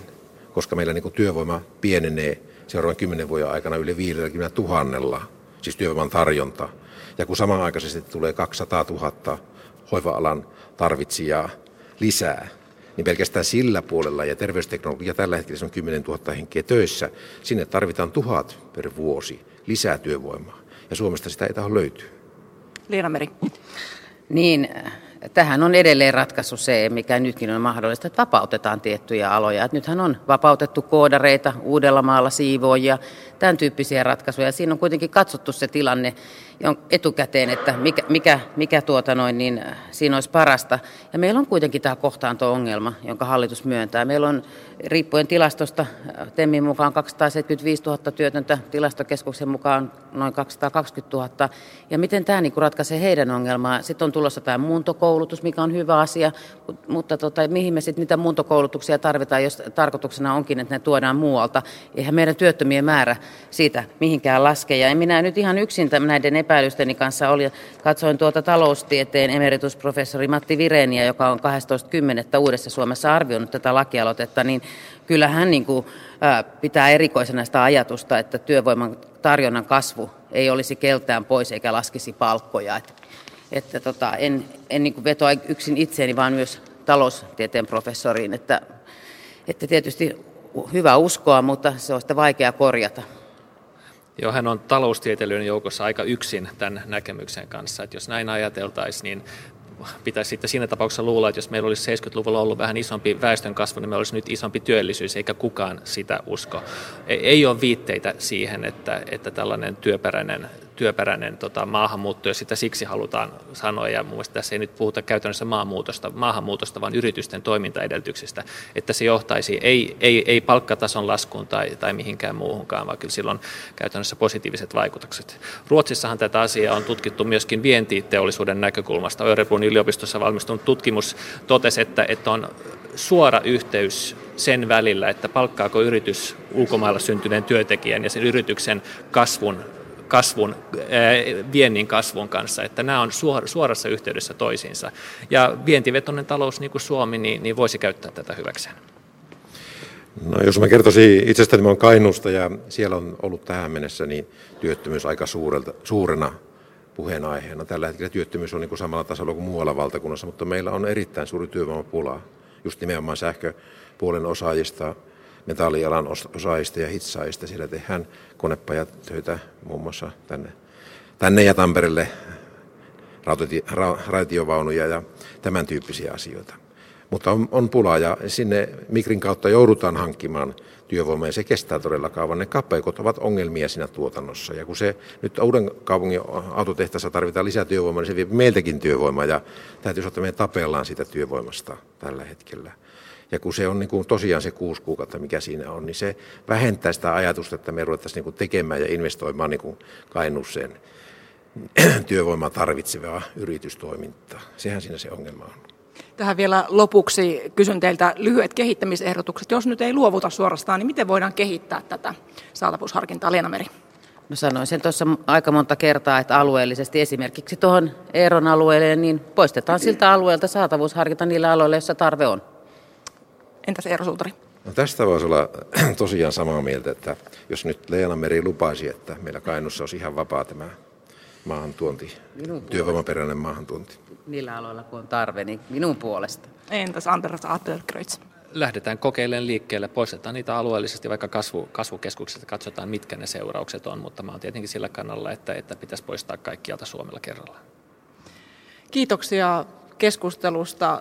koska meillä niin kuin työvoima pienenee seuraavan kymmenen vuoden aikana yli viidelläkymmenellätuhannella, siis työvoiman tarjonta. Ja kun samanaikaisesti tulee kaksisataatuhatta hoiva-alan tarvitsijaa lisää, niin pelkästään sillä puolella ja terveysteknologia tällä hetkellä se on kymmenentuhatta henkeä töissä, sinne tarvitaan tuhat per vuosi lisää työvoimaa. Ja Suomesta sitä ei tahdo löytyä. Leena Meri. Niin, tähän on edelleen ratkaisu se, mikä nytkin on mahdollista, että vapautetaan tiettyjä aloja. Että nythän on vapautettu koodareita, Uudellamaalla siivoojia, tämän tyyppisiä ratkaisuja. Siinä on kuitenkin katsottu se tilanne etukäteen, että mikä, mikä, mikä tuota noin, niin siinä olisi parasta. Ja meillä on kuitenkin tämä kohtaanto-ongelma, jonka hallitus myöntää. Meillä on riippuen tilastosta, Temmin mukaan kaksisataaseitsemänkymmentäviisituhatta työtöntä, tilastokeskuksen mukaan noin kaksisataakaksikymmentätuhatta. Ja miten tämä niin ratkaisee heidän ongelmaa? Sitten on tulossa tämä muuntokoulutus, mikä on hyvä asia, mutta tota, mihin me sitten niitä muuntokoulutuksia tarvitaan, jos tarkoituksena onkin, että ne tuodaan muualta. Eihän meidän työttömien määrä siitä mihinkään laske. Ja en minä nyt ihan yksin näiden epäilysteni kanssa oli. Katsoin tuota taloustieteen emeritusprofessori Matti Vireniä, joka on kahdestoista kymmenettä Uudessa Suomessa arvioinut tätä lakialoitetta, niin kyllä hän niin kuin pitää erikoisena sitä ajatusta, että työvoiman tarjonnan kasvu ei olisi keltään pois eikä laskisi palkkoja. Että, että tota, en, en niin kuin vetoa yksin itseeni, vaan myös taloustieteen professoriin, että, että tietysti hyvä uskoa, mutta se on sitä vaikea korjata. Joo, hän on taloustieteilijöiden joukossa aika yksin tämän näkemyksen kanssa, että jos näin ajateltaisiin, niin pitäisi sitten siinä tapauksessa luulla, että jos meillä olisi seitsemänkymmentäluvulla ollut vähän isompi väestönkasvu, niin meillä olisi nyt isompi työllisyys, eikä kukaan sitä usko. Ei ole viitteitä siihen, että, että tällainen työperäinen, työperäinen tota, maahanmuutto, ja sitä siksi halutaan sanoa, ja mun mielestä tässä ei nyt puhuta käytännössä maahanmuutosta, maahanmuutosta vaan yritysten toimintaedellytyksistä, että se johtaisi ei, ei, ei palkkatason laskuun tai, tai mihinkään muuhunkaan, vaan kyllä silloin käytännössä positiiviset vaikutukset. Ruotsissahan tätä asiaa on tutkittu myöskin vientiteollisuuden näkökulmasta. Örebron yliopistossa valmistunut tutkimus totesi, että, että on suora yhteys sen välillä, että palkkaako yritys ulkomailla syntyneen työntekijän ja sen yrityksen kasvun, kasvun viennin kasvun kanssa, että nämä on suorassa yhteydessä toisiinsa. Ja vientivetoinen talous, niin kuin Suomi, niin, niin voisi käyttää tätä hyväkseen. No, jos mä kertoisin itsestäni, mä olen Kainuusta ja siellä on ollut tähän mennessä niin työttömyys aika suurelta, suurena puheenaiheena. Tällä hetkellä työttömyys on niin kuin samalla tasolla kuin muualla valtakunnassa, mutta meillä on erittäin suuri työvoimapula, just nimenomaan sähköpuolen osaajista, metallialan osaajista ja hitsaajista. Siellä tehdään konepajat töitä muun muassa tänne tänne ja Tampereelle raitiovaunuja ja tämän tyyppisiä asioita. Mutta on, on pulaa ja sinne Migrin kautta joudutaan hankkimaan työvoimaa ja se kestää todella kauan. Ne kapeikot ovat ongelmia siinä tuotannossa ja kun se nyt uuden kaupungin autotehtaassa tarvitaan lisää työvoimaa, niin se vie meiltäkin työvoimaa ja täytyy sanoa, että me tapellaan sitä työvoimasta tällä hetkellä. Ja kun se on niin kuin tosiaan se kuusi kuukautta, mikä siinä on, niin se vähentää sitä ajatusta, että me ruvettaisiin niin kuin tekemään ja investoimaan niin kuin Kainuuseen työvoimaa tarvitsevaa yritystoimintaa. Sehän siinä se ongelma on. Tähän vielä lopuksi kysyn teiltä lyhyet kehittämisehdotukset. Jos nyt ei luovuta suorastaan, niin miten voidaan kehittää tätä saatavuusharkintaa? Leena Meri. No sanoin sen tuossa aika monta kertaa, että alueellisesti esimerkiksi tuohon Eeron alueelle, niin poistetaan siltä alueelta saatavuusharkinta niillä aloilla, joissa tarve on. Entäs Eero Suutari? No tästä voisi olla tosiaan samaa mieltä, että jos nyt Leena Meri lupaisi, että meillä Kainuussa olisi ihan vapaa tämä maahantuonti, työvoimaperäinen maahantuonti. Niillä aloilla, kun on tarve, niin minun puolesta. Entäs Anders Adlercreutz? Lähdetään kokeilemaan liikkeelle, poistetaan niitä alueellisesti, vaikka kasvu, kasvukeskuksista katsotaan, mitkä ne seuraukset on, mutta mä oon tietenkin sillä kannalla, että, että pitäisi poistaa kaikkialta Suomella kerrallaan. Kiitoksia keskustelusta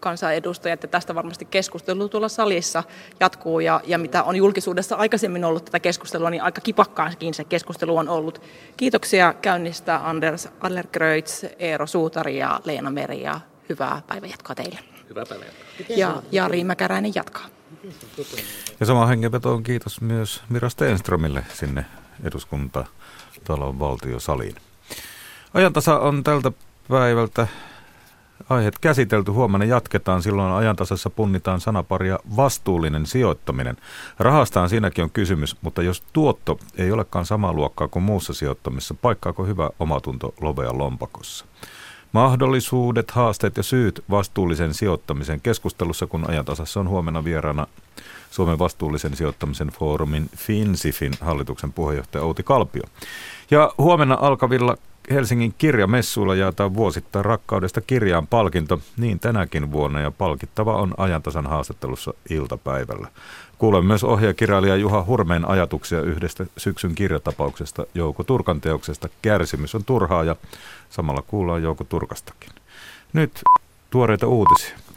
kansanedustajat, ja tästä varmasti keskustelu tuolla salissa jatkuu, ja, ja mitä on julkisuudessa aikaisemmin ollut tätä keskustelua, niin aika kipakkaankin se keskustelu on ollut. Kiitoksia käynnistä Anders Adlercreutz, Eero Suutari ja Leena Meri, ja hyvää päivänjatkoa teille. Hyvää päivänjatkoa. Ja Jari Mäkäräinen jatkaa. Ja sama hengenvetoon kiitos myös Mira Stenströmille sinne eduskuntatalon valtiosaliin. Ajantasa on tältä päivältä aiheet käsitelty, huomenna jatketaan, silloin ajantasassa punnitaan sanaparia vastuullinen sijoittaminen. Rahastaan siinäkin on kysymys, mutta jos tuotto ei olekaan samaa luokkaa kuin muussa sijoittamisessa, paikkaako hyvä omatunto lovea lompakossa? Mahdollisuudet, haasteet ja syyt vastuullisen sijoittamisen keskustelussa, kun ajantasassa on huomenna vieraana Suomen vastuullisen sijoittamisen foorumin FinSIFin hallituksen puheenjohtaja Outi Kalpio. Ja huomenna alkavilla Helsingin kirjamessuilla jaetaan vuosittain rakkaudesta kirjaan palkinto, niin tänäkin vuonna, ja palkittava on ajantasan haastattelussa iltapäivällä. Kuulemme myös ohjakirjailija Juha Hurmeen ajatuksia yhdestä syksyn kirjatapauksesta, Jouko Turkan teoksesta Kärsimys on turhaa, ja samalla kuullaan Jouko Turkastakin. Nyt tuoreita uutisia.